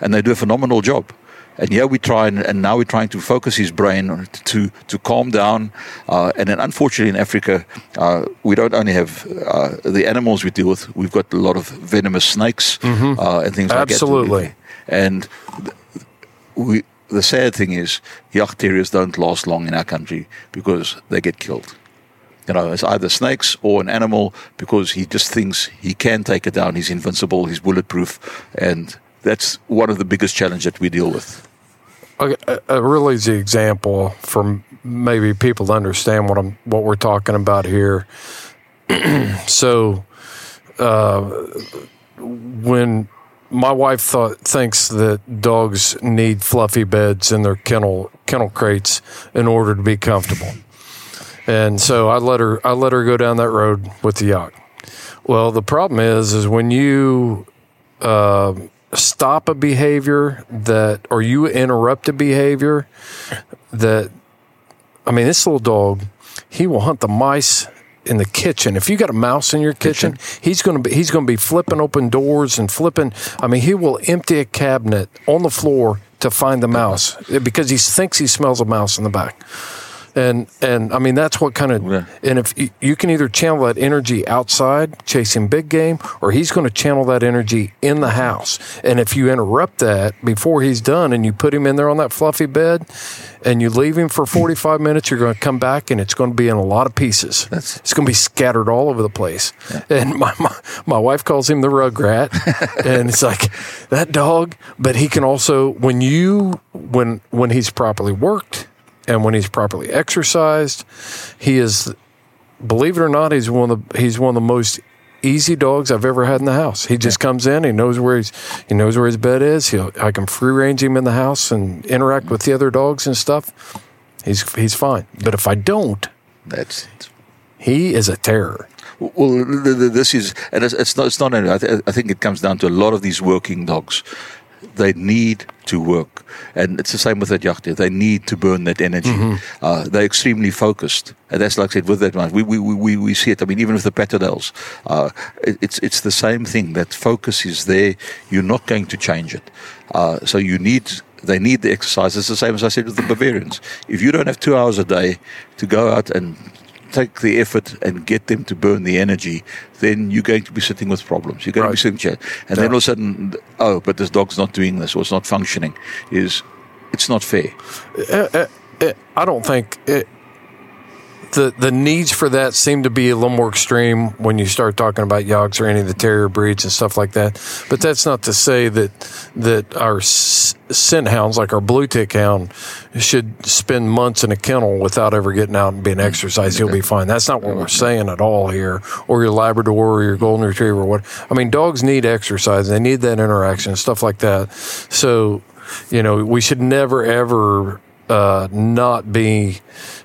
And they do a phenomenal job. And here we try, and now we're trying to focus his brain to calm down. And then unfortunately in Africa, we don't only have the animals we deal with. We've got a lot of venomous snakes mm-hmm. And things like that. Absolutely. And the sad thing is, Jagd Terriers don't last long in our country because they get killed. You know, it's either snakes or an animal because he just thinks he can take it down. He's invincible. He's bulletproof. And that's one of the biggest challenges that we deal with. Okay, a real easy example for maybe people to understand what we're talking about here. So when... My wife thinks that dogs need fluffy beds in their kennel crates in order to be comfortable, and so I let her go down that road with the Jagd. Well, the problem is when you stop a behavior that, or you interrupt a behavior that, I mean, this little dog, he will hunt the mice in the kitchen. If you got a mouse in your kitchen, he's going to be flipping open doors and flipping. I mean, he will empty a cabinet on the floor to find the mouse because he thinks he smells a mouse in the back. And I mean, that's what kind of, and if you can either channel that energy outside chasing big game, or he's going to channel that energy in the house. And if you interrupt that before he's done and you put him in there on that fluffy bed and you leave him for 45 minutes, you're going to come back and it's going to be in a lot of pieces. It's going to be scattered all over the place. Yeah. And my wife calls him the rug rat and it's like that dog, but he can also, when he's properly worked, and when he's properly exercised, he is, believe it or not, he's one of the most easy dogs I've ever had in the house. He just comes in, he knows where his bed is. I can free range him in the house and interact with the other dogs and stuff. He's fine. But if I don't, he is a terror. Well, this is, and it's not. I think it comes down to a lot of these working dogs. They need to work, and it's the same with that Jagd. They need to burn that energy. Mm-hmm. They're extremely focused, and that's like I said with that one. We see it. I mean, even with the Patterdales, it's the same thing. That focus is there. You're not going to change it. So you need. They need the exercise. It's the same as I said with the Bavarians. If you don't have 2 hours a day to go out and take the effort and get them to burn the energy, then you're going to be sitting with problems. You're going to be sitting chat. And then all of a sudden, but this dog's not doing this, or it's not functioning. It's not fair. I don't think the needs for that seem to be a little more extreme when you start talking about Jagds or any of the terrier breeds and stuff like that. But that's not to say that our scent hounds, like our blue tick hound, should spend months in a kennel without ever getting out and being exercised. He'll be fine. That's not what we're saying at all here. Or your Labrador or your Golden Retriever. Dogs need exercise. They need that interaction, stuff like that. So, we should never, ever... not be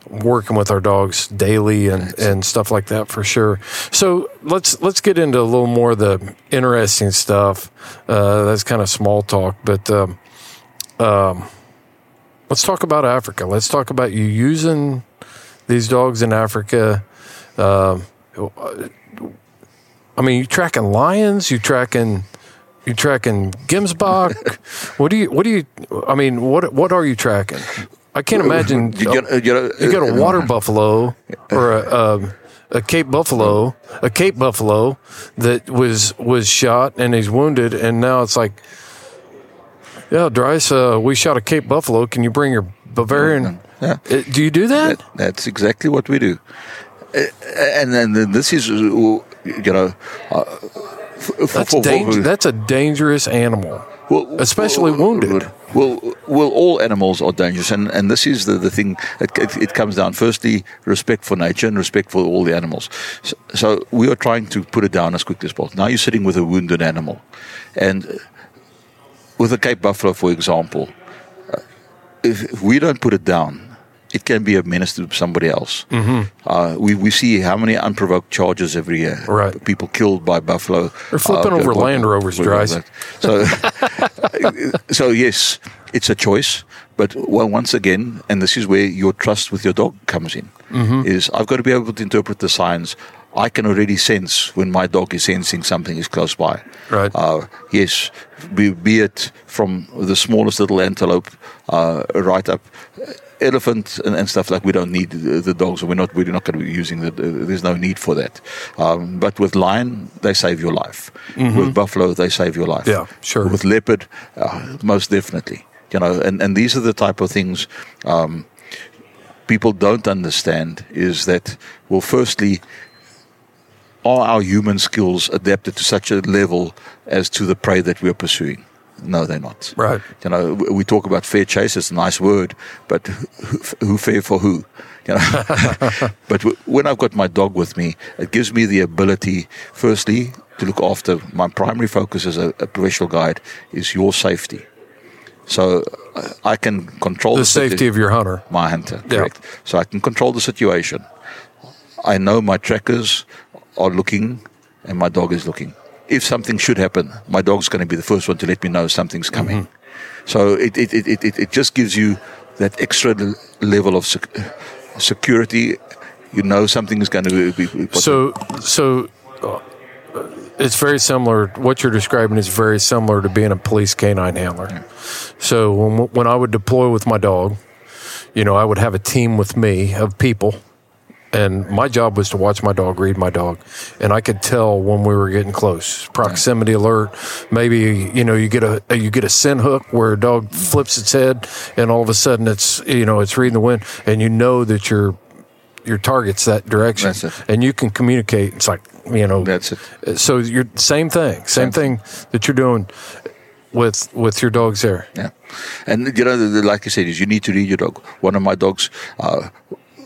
working with our dogs daily and stuff like that for sure. So let's get into a little more of the interesting stuff. That's kind of small talk, but let's talk about Africa. Let's talk about you using these dogs in Africa. You tracking lions? You tracking Gemsbok? What are you tracking? I can't imagine. You got a water buffalo or a Cape buffalo, that was shot and he's wounded, and now it's like, yeah, Dries, we shot a Cape buffalo. Can you bring your Bavarian? Yeah. Do you do that? That's exactly what we do, and this is That's a dangerous animal, especially wounded. Well, all animals are dangerous, and this is the thing. It comes down, firstly, respect for nature and respect for all the animals. So we are trying to put it down as quickly as possible. Now you're sitting with a wounded animal, and with a Cape buffalo, for example, if we don't put it down, it can be a menace to somebody else. Mm-hmm. We see how many unprovoked charges every year. Right. People killed by buffalo. They're flipping over Land Rovers, Dries. So yes, it's a choice. But once again, and this is where your trust with your dog comes in, mm-hmm. is I've got to be able to interpret the signs. I can already sense when my dog is sensing something is close by. Right. Yes, be it from the smallest little antelope right up elephant and stuff like. We don't need the dogs, and we're not going to be using the. There's no need for that. But with lion, they save your life. Mm-hmm. With buffalo, they save your life. Yeah, sure. With leopard, most definitely. And these are the type of things people don't understand. Is that, well, firstly, are our human skills adapted to such a level as to the prey that we are pursuing? No, they're not. Right. We talk about fair chase. It's a nice word, but who fair for who? But when I've got my dog with me, it gives me the ability, firstly, to look after. My primary focus as a professional guide is your safety. So I can control the safety of your hunter. My hunter, correct. Yeah. So I can control the situation. I know my trackers are looking, and my dog is looking. If something should happen, my dog's going to be the first one to let me know something's coming. Mm-hmm. So it just gives you that extra level of security. Something is going to be possible. So it's very similar. What you're describing is very similar to being a police canine handler. Yeah. So when I would deploy with my dog, I would have a team with me of people. And my job was to watch my dog, read my dog. And I could tell when we were getting close. Proximity alert. Maybe, you get a scent hook where a dog flips its head and all of a sudden it's reading the wind, and that your target's that direction. That's it. And you can communicate. It's like, That's it. So you're same thing that you're doing with your dogs there. Yeah. And like I said, is you need to read your dog. One of my dogs,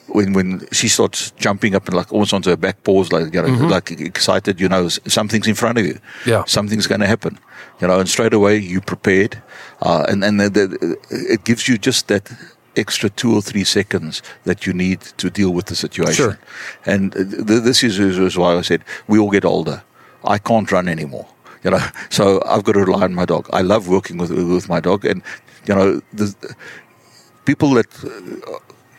when she starts jumping up and like almost onto her back paws, like, you know, mm-hmm. like excited, you know, something's in front of you. Yeah. Something's going to happen, you know, and straight away you prepared. And it gives you just that extra 2 or 3 seconds that you need to deal with the situation. Sure. And this is why I said we all get older. I can't run anymore, you know, so I've got to rely on my dog. I love working with my dog, and, you know, the people that...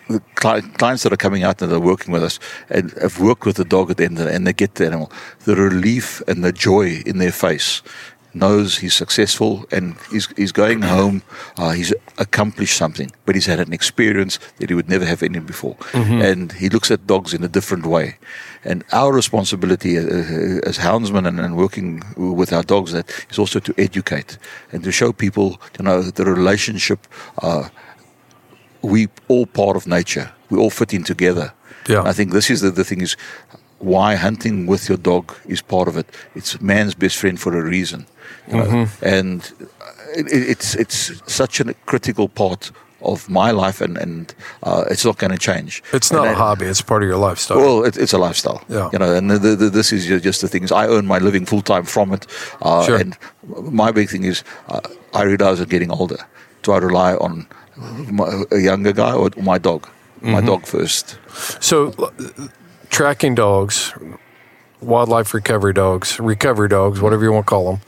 the clients that are coming out and they're working with us and have worked with the dog at the end and they get the animal, the relief and the joy in their face, knows he's successful and he's going home, he's accomplished something, but he's had an experience that he would never have any before. Mm-hmm. And he looks at dogs in a different way. And our responsibility as houndsmen and working with our dogs that is also to educate and to show people, you know, the relationship, we all part of nature. We all fit in together. Yeah. I think this is the thing is why hunting with your dog is part of it. It's man's best friend for a reason, you know? Mm-hmm. And it's such a critical part of my life, and it's not going to change. It's not a hobby. It's part of your lifestyle. Well, it's a lifestyle. Yeah. You know, and this is just the thing is I earn my living full time from it. Sure. And my big thing is I realize I'm getting older, so I rely on a younger guy or my dog. My mm-hmm. dog first. So tracking dogs, wildlife recovery dogs, whatever you want to call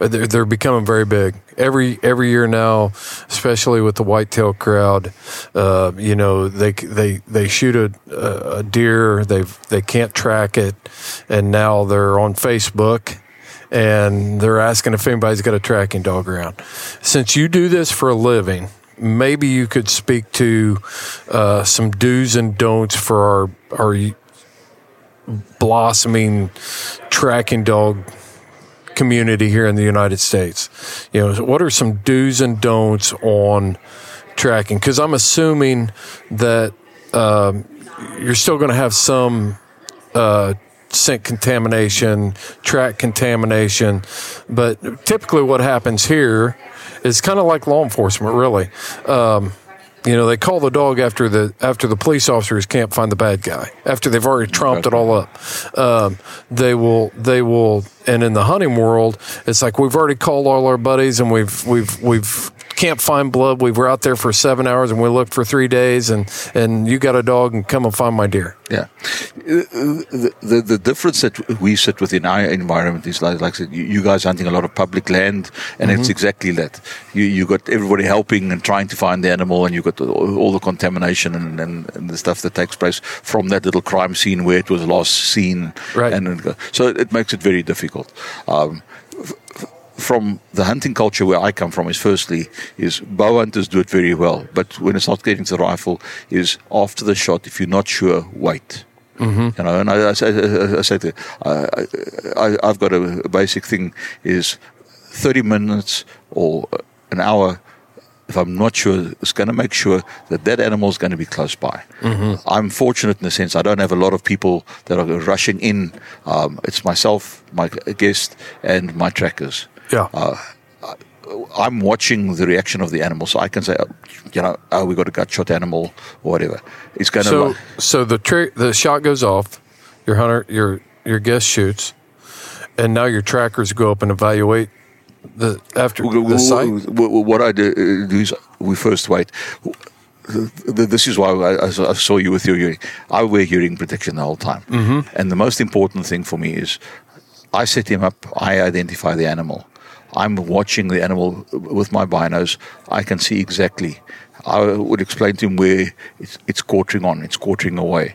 them, they're becoming very big. Every year now, especially with the whitetail crowd, you know, they shoot a deer, they can't track it, and now they're on Facebook. And they're asking if anybody's got a tracking dog around. Since you do this for a living, maybe you could speak to some do's and don'ts for our blossoming tracking dog community here in the United States. You know, what are some do's and don'ts on tracking? Because I'm assuming that you're still going to have some scent contamination, track contamination, but typically what happens here is kind of like law enforcement, really. You know, they call the dog after the police officers can't find the bad guy after they've already tromped it all up. They will, and in the hunting world, it's like we've already called all our buddies and we've can't find blood. We were out there for 7 hours and we looked for 3 days and you got a dog and come and find my deer. Yeah. The difference that we sit within our environment is like I said, you guys hunting a lot of public land and mm-hmm. it's exactly that. You got everybody helping and trying to find the animal and you got all the contamination and the stuff that takes place from that little crime scene where it was last seen. Right. And so it makes it very difficult. From the hunting culture where I come from is firstly bow hunters do it very well, but when it's not getting to the rifle is after the shot, if you're not sure, wait. Mm-hmm. You know, and I've got a basic thing is 30 minutes or an hour. If I'm not sure, it's going to make sure that animal is going to be close by. Mm-hmm. I'm fortunate in the sense I don't have a lot of people that are rushing in. It's myself, my guest, and my trackers. Yeah. I'm watching the reaction of the animal, so I can say, you know, oh, we got a gut shot animal or whatever. It's going to. So the shot goes off. Your hunter, your guest shoots, and now your trackers go up and evaluate. After the site? What I do is we first wait. This is why I saw you with your hearing. I wear hearing protection the whole time. Mm-hmm. And the most important thing for me is I set him up, I identify the animal. I'm watching the animal with my binos. I can see exactly. I would explain to him where it's quartering on, it's quartering away.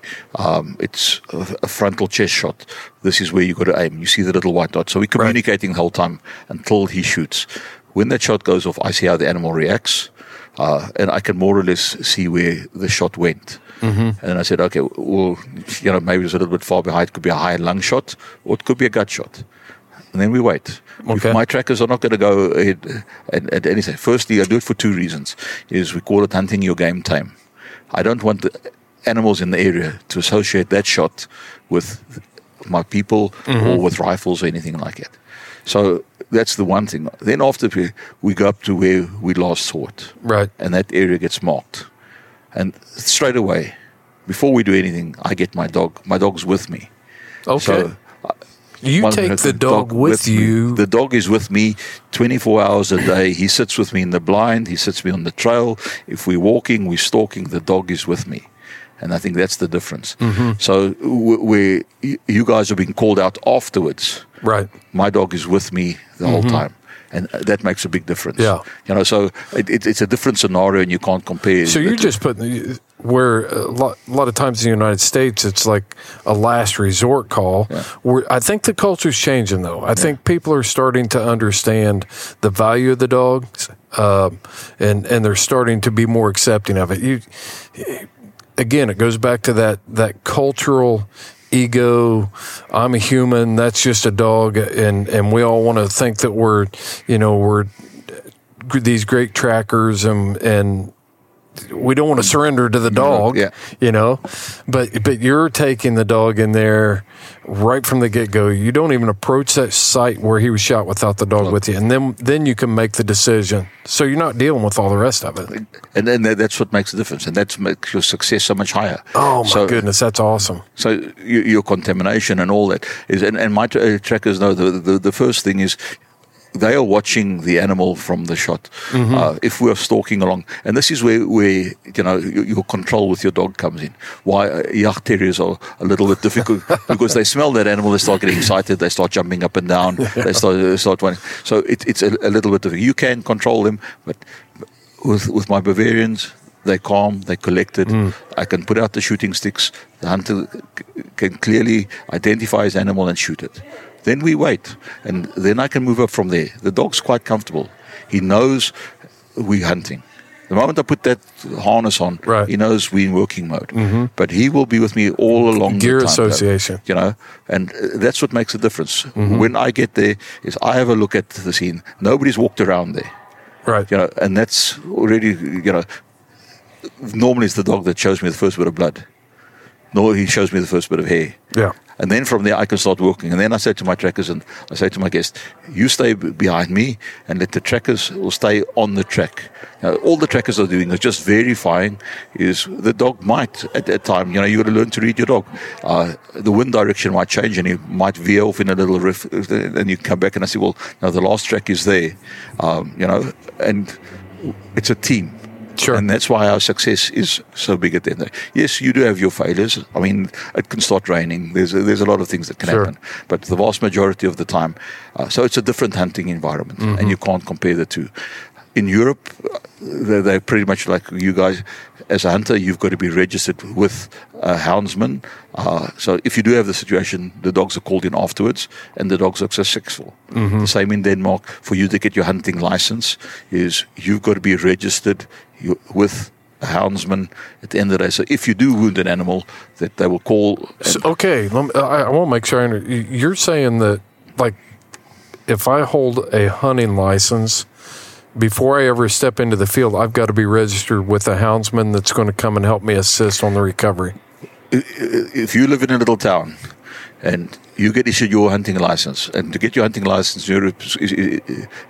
It's a frontal chest shot. This is where you got to aim. You see the little white dot. So we're communicating right. the whole time until he shoots. When that shot goes off, I see how the animal reacts, and I can more or less see where the shot went. Mm-hmm. And I said, okay, well, you know, maybe it's a little bit far behind. It could be a high lung shot, or it could be a gut shot. And then we wait. Okay. If my trackers are not going to go ahead at any time. Firstly, I do it for two reasons. Is we call it hunting your game time. I don't want the animals in the area to associate that shot with my people mm-hmm. or with rifles or anything like that. So that's the one thing. Then after we go up to where we last saw it. Right. And that area gets marked. And straight away, before we do anything, I get my dog. My dog's with me. Okay. So, you take the dog with you. The dog is with me 24 hours a day. He sits with me in the blind. He sits with me on the trail. If we're walking, we're stalking, the dog is with me. And I think that's the difference. Mm-hmm. So where you guys are being called out afterwards. Right. My dog is with me the whole time. And that makes a big difference. Yeah. You know, so it's a different scenario and you can't compare. So you're just putting where a lot of times in the United States, it's like a last resort call. Yeah. I think the culture's changing, though. I think people are starting to understand the value of the dog, and they're starting to be more accepting of it. Again, it goes back to that cultural ego. I'm a human. That's just a dog, and we all want to think that we're these great trackers, and we don't want to surrender to the dog. Yeah. You know, but you're taking the dog in there right from the get go. You don't even approach that site where he was shot without the dog with you, and then you can make the decision. So you're not dealing with all the rest of it. And then that's what makes the difference, and that makes your success so much higher. Oh my goodness, that's awesome. So your contamination and all that is, and my trackers know the first thing is, they are watching the animal from the shot. Mm-hmm. If we are stalking along, and this is where you know your control with your dog comes in. Why Jagd Terriers are a little bit difficult because they smell that animal, they start getting excited, they start jumping up and down, they start running. So it's a little bit difficult. You can control them, but with my Bavarians, they're calm, they're collected. Mm. I can put out the shooting sticks. The hunter can clearly identify his animal and shoot it. Then we wait, and then I can move up from there. The dog's quite comfortable. He knows we're hunting. The moment I put that harness on, he knows we're in working mode. Mm-hmm. But he will be with me all along the time. Gear association. You know, and that's what makes the difference. Mm-hmm. When I get there, is I have a look at the scene. Nobody's walked around there. Right. You know, and that's already, you know, normally it's the dog that shows me the first bit of blood. No, he shows me the first bit of hair. Yeah. And then from there, I can start working. And then I say to my trackers and I say to my guests, you stay behind me and let the trackers stay on the track. Now, all the trackers are doing is just verifying is the dog might, at that time, you know, you got to learn to read your dog. The wind direction might change and he might veer off in a little riff. And you come back and I say, well, now the last track is there, you know, and it's a team. Sure. And that's why our success is so big at the end. Yes, you do have your failures. I mean, it can start raining. There's a lot of things that can happen. But the vast majority of the time, so it's a different hunting environment, and you can't compare the two. In Europe, they're pretty much like you guys. As a hunter, you've got to be registered with a houndsman. So if you do have the situation, the dogs are called in afterwards, and the dogs are successful. Mm-hmm. The same in Denmark. For you to get your hunting license, is you've got to be registered with a houndsman at the end of the day. So if you do wound an animal, that they will call. So, okay, I want to make sure I understand. You're saying that, like, if I hold a hunting license, before I ever step into the field, I've got to be registered with a houndsman that's going to come and help me assist on the recovery. If you live in a little town and you get issued your hunting license, and to get your hunting license in Europe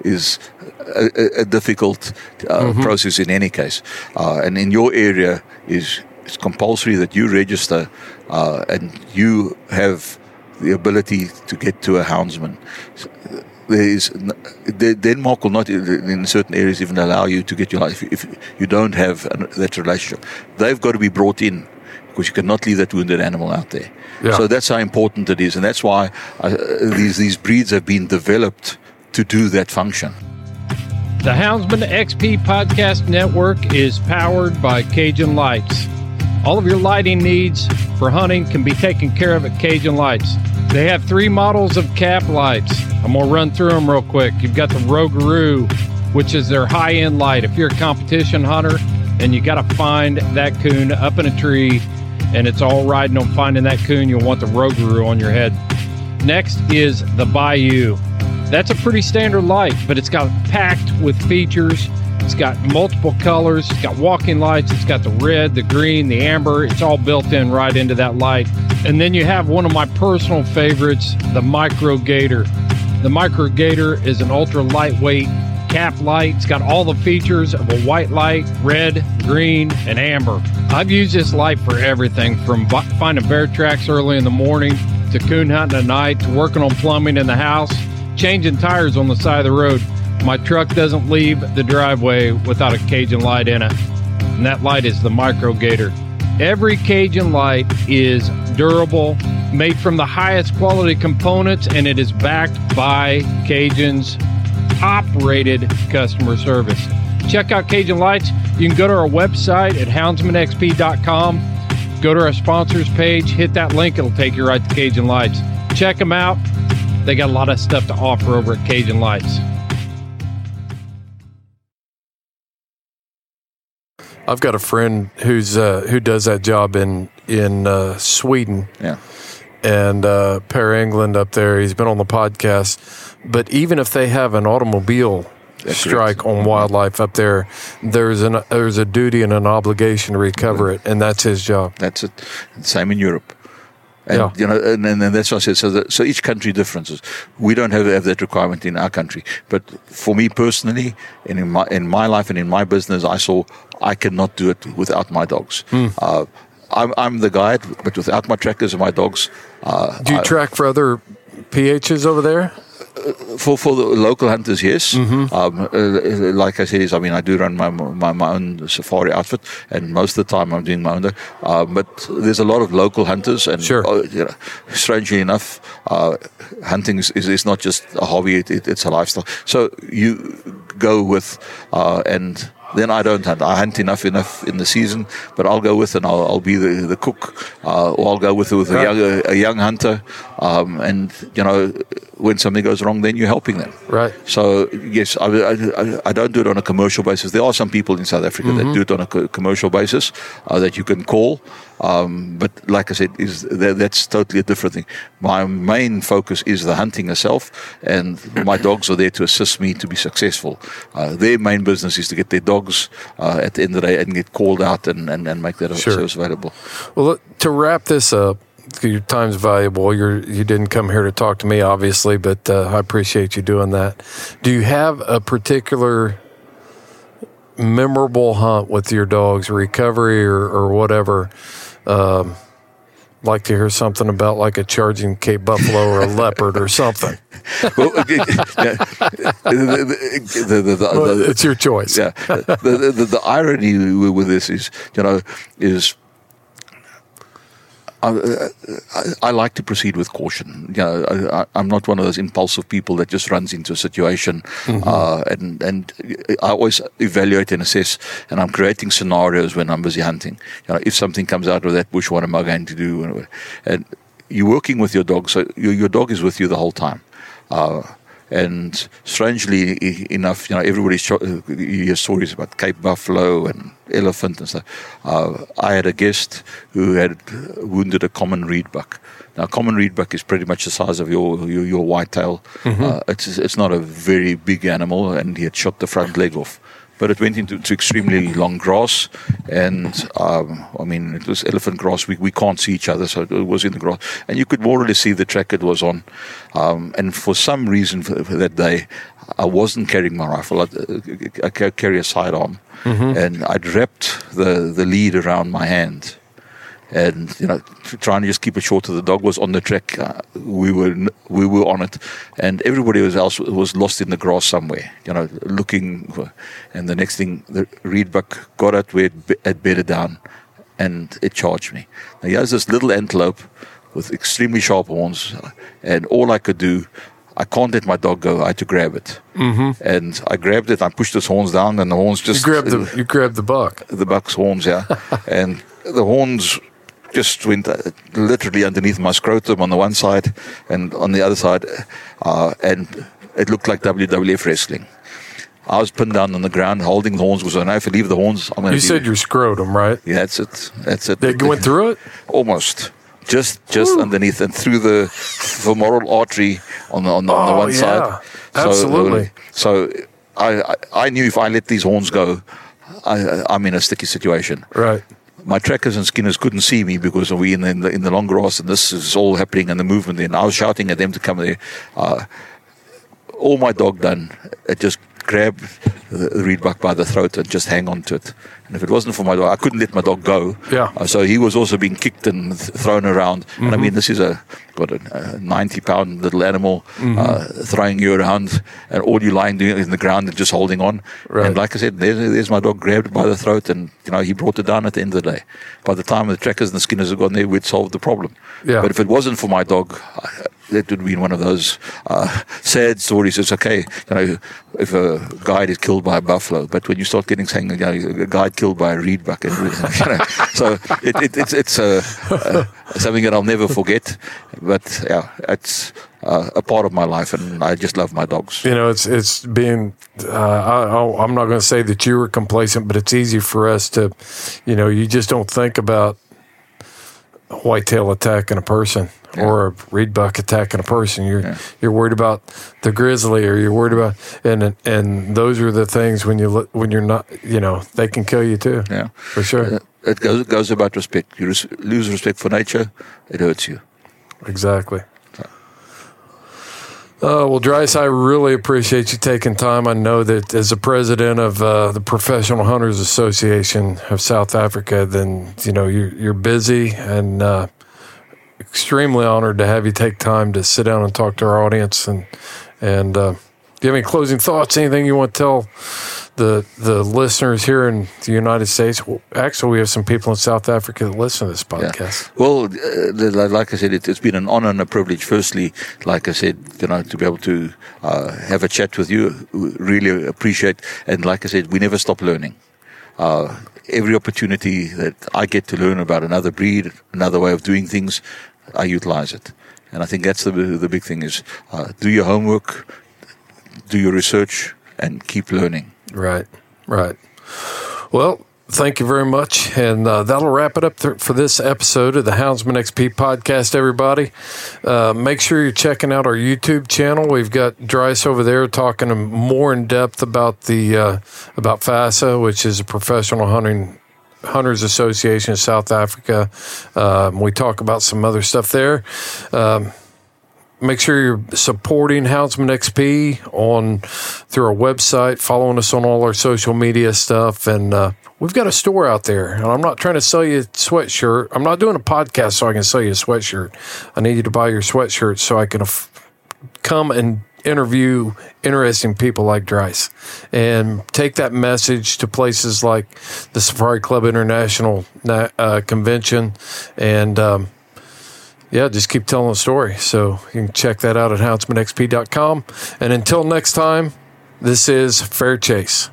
is a difficult process in any case. And in your area, it's compulsory that you register and you have the ability to get to a houndsman. So, Denmark will not, in certain areas, even allow you to get your life if you don't have that relationship. They've got to be brought in because you cannot leave that wounded animal out there. Yeah. So that's how important it is, and that's why these breeds have been developed to do that function. The Houndsman XP Podcast Network is powered by Cajun Lights. All of your lighting needs for hunting can be taken care of at Cajun Lights. They have three models of cap lights. I'm going to run through them real quick. You've got the Rogaroo, which is their high-end light. If you're a competition hunter and you got to find that coon up in a tree and it's all riding on finding that coon, you'll want the Rogaroo on your head. Next is the Bayou. That's a pretty standard light, but it's got packed with features. It's got multiple colors, it's got walking lights, it's got the red, the green, the amber, it's all built in right into that light. And then you have one of my personal favorites, the Micro Gator. The Micro Gator is an ultra lightweight cap light. It's got all the features of a white light, red, green, and amber. I've used this light for everything from finding bear tracks early in the morning to coon hunting at night to working on plumbing in the house, changing tires on the side of the road. My truck doesn't leave the driveway without a Cajun light in it, and that light is the Micro Gator. Every Cajun light is durable, made from the highest quality components, and it is backed by Cajun's top-rated customer service. Check out Cajun Lights. You can go to our website at houndsmanxp.com. Go to our sponsors page, hit that link, it'll take you right to Cajun Lights. Check them out. They got a lot of stuff to offer over at Cajun Lights. I've got a friend who's who does that job in Sweden, and Per England up there. He's been on the podcast. But even if they have an automobile strike on wildlife up there, there's a duty and an obligation to recover it, and that's his job. That's it. Same in Europe. And, you know, and that's what I said. So each country differences. We don't have that requirement in our country. But for me personally, and in my life and in my business, I saw I cannot do it without my dogs. I'm the guide, but without my trackers and my dogs. Do you track for other PHs over there? For the local hunters, yes. Like I said, I do run my own safari outfit, and most of the time I'm doing my own. But there's a lot of local hunters, and strangely enough, hunting is not just a hobby; it's a lifestyle. So you go with and. Then I don't hunt. I hunt enough in the season, but I'll go with and I'll be the cook, or I'll go with a young hunter. And when something goes wrong, then you're helping them. Right. So yes, I don't do it on a commercial basis. There are some people in South Africa that do it on a commercial basis that you can call. But like I said, that's totally a different thing. My main focus is the hunting itself, and my dogs are there to assist me to be successful. Their main business is to get their dogs at the end of the day and get called out and make that service available. Well, look, to wrap this up, your time's valuable. You didn't come here to talk to me, obviously, but I appreciate you doing that. Do you have a particular memorable hunt with your dogs, recovery or whatever? Like to hear something about like a charging Cape Buffalo or a leopard or something. Well, it's your choice. Yeah. The irony with this is I like to proceed with caution. I'm not one of those impulsive people that just runs into a situation, and I always evaluate and assess. And I'm creating scenarios when I'm busy hunting. If something comes out of that bush, what am I going to do? And you're working with your dog, so your dog is with you the whole time. And strangely enough, everybody's you hear stories about Cape Buffalo and elephant and stuff. I had a guest who had wounded a common reedbuck. Now, common reedbuck is pretty much the size of your whitetail. It's not a very big animal, and he had shot the front leg off. But it went into extremely long grass, and it was elephant grass. We can't see each other, so it was in the grass. And you could more or less see the track it was on. And for some reason for that day, I wasn't carrying my rifle. I carry a sidearm, and I'd wrapped the lead around my hand. And trying to just keep it short. The dog was on the track. We were on it, and everybody else was lost in the grass somewhere. Looking. And the next thing, the reedbuck got out where it had bedded down, and it charged me. Now here's this little antelope with extremely sharp horns, and all I could do, I can't let my dog go. I had to grab it, and I grabbed it. I pushed his horns down, and the horns just you grabbed the buck. The buck's horns, and the horns just went literally underneath my scrotum on the one side and on the other side, and it looked like WWF wrestling. I was pinned down on the ground holding the horns because I know if I leave the horns, I'm going to. You said your scrotum, right? Yeah, that's it. They went through it? Almost. Just underneath and through the femoral artery on the one side. Absolutely. So I knew if I let these horns go, I'm in a sticky situation. Right. My trackers and skinners couldn't see me because we in the long grass, and this is all happening in the movement. Then I was shouting at them to come there. All my dog done, it just grab the reed buck by the throat and just hang on to it. And if it wasn't for my dog, I couldn't let my dog go. Yeah. So he was also being kicked and thrown around. Mm-hmm. And I mean, this is a 90-pound little animal throwing you around, and all you lying doing in the ground and just holding on. Right. And like I said, there's my dog grabbed by the throat, and you know he brought it down at the end of the day. By the time the trackers and the skinners had gone there, we'd solved the problem. Yeah. But if it wasn't for my dog, that would have been one of those sad stories. It's okay, you know, if a guide is killed by a buffalo, but when you start getting saying, you know, a guide killed by a reed buck, and, you know, so it's something that I'll never forget. But yeah, it's a part of my life, and I just love my dogs. You know, it's being. I'm not going to say that you were complacent, but it's easy for us to, you know, you just don't think about a whitetail attack in a person. Yeah. Or a reed buck attacking a person. You're worried about the grizzly, or you're worried about and those are the things when you're not, you know, they can kill you too. Yeah, for sure. It goes about respect. You lose respect for nature, it hurts you. Exactly. Well, Dries, I really appreciate you taking time. I know that as the president of the Professional Hunters Association of South Africa, then you know you're busy and. Extremely honored to have you take time to sit down and talk to our audience. And do you have any closing thoughts? Anything you want to tell the listeners here in the United States? Well, actually, we have some people in South Africa that listen to this podcast. Yeah. Well, like I said, it's been an honor and a privilege. Firstly, like I said, you know, to be able to have a chat with you, really appreciate. And like I said, we never stop learning. Every opportunity that I get to learn about another breed, another way of doing things, I utilize it. And I think that's the big thing is do your homework, do your research, and keep learning. Right, right. Well, thank you very much. And that'll wrap it up for this episode of the Houndsman XP podcast, everybody. Make sure you're checking out our YouTube channel. We've got Dries over there talking more in depth about about FASA, which is a Professional Hunters Association of South Africa. We talk about some other stuff there. Make sure you're supporting Houndsman XP through our website, following us on all our social media stuff, and we've got a store out there, and I'm not trying to sell you a sweatshirt. I'm not doing a podcast so I can sell you a sweatshirt. I need you to buy your sweatshirt so I can come and interview interesting people like Dries and take that message to places like the Safari Club International Convention and yeah, just keep telling the story. So you can check that out at houndsmanxp.com. And until next time, this is Fair Chase.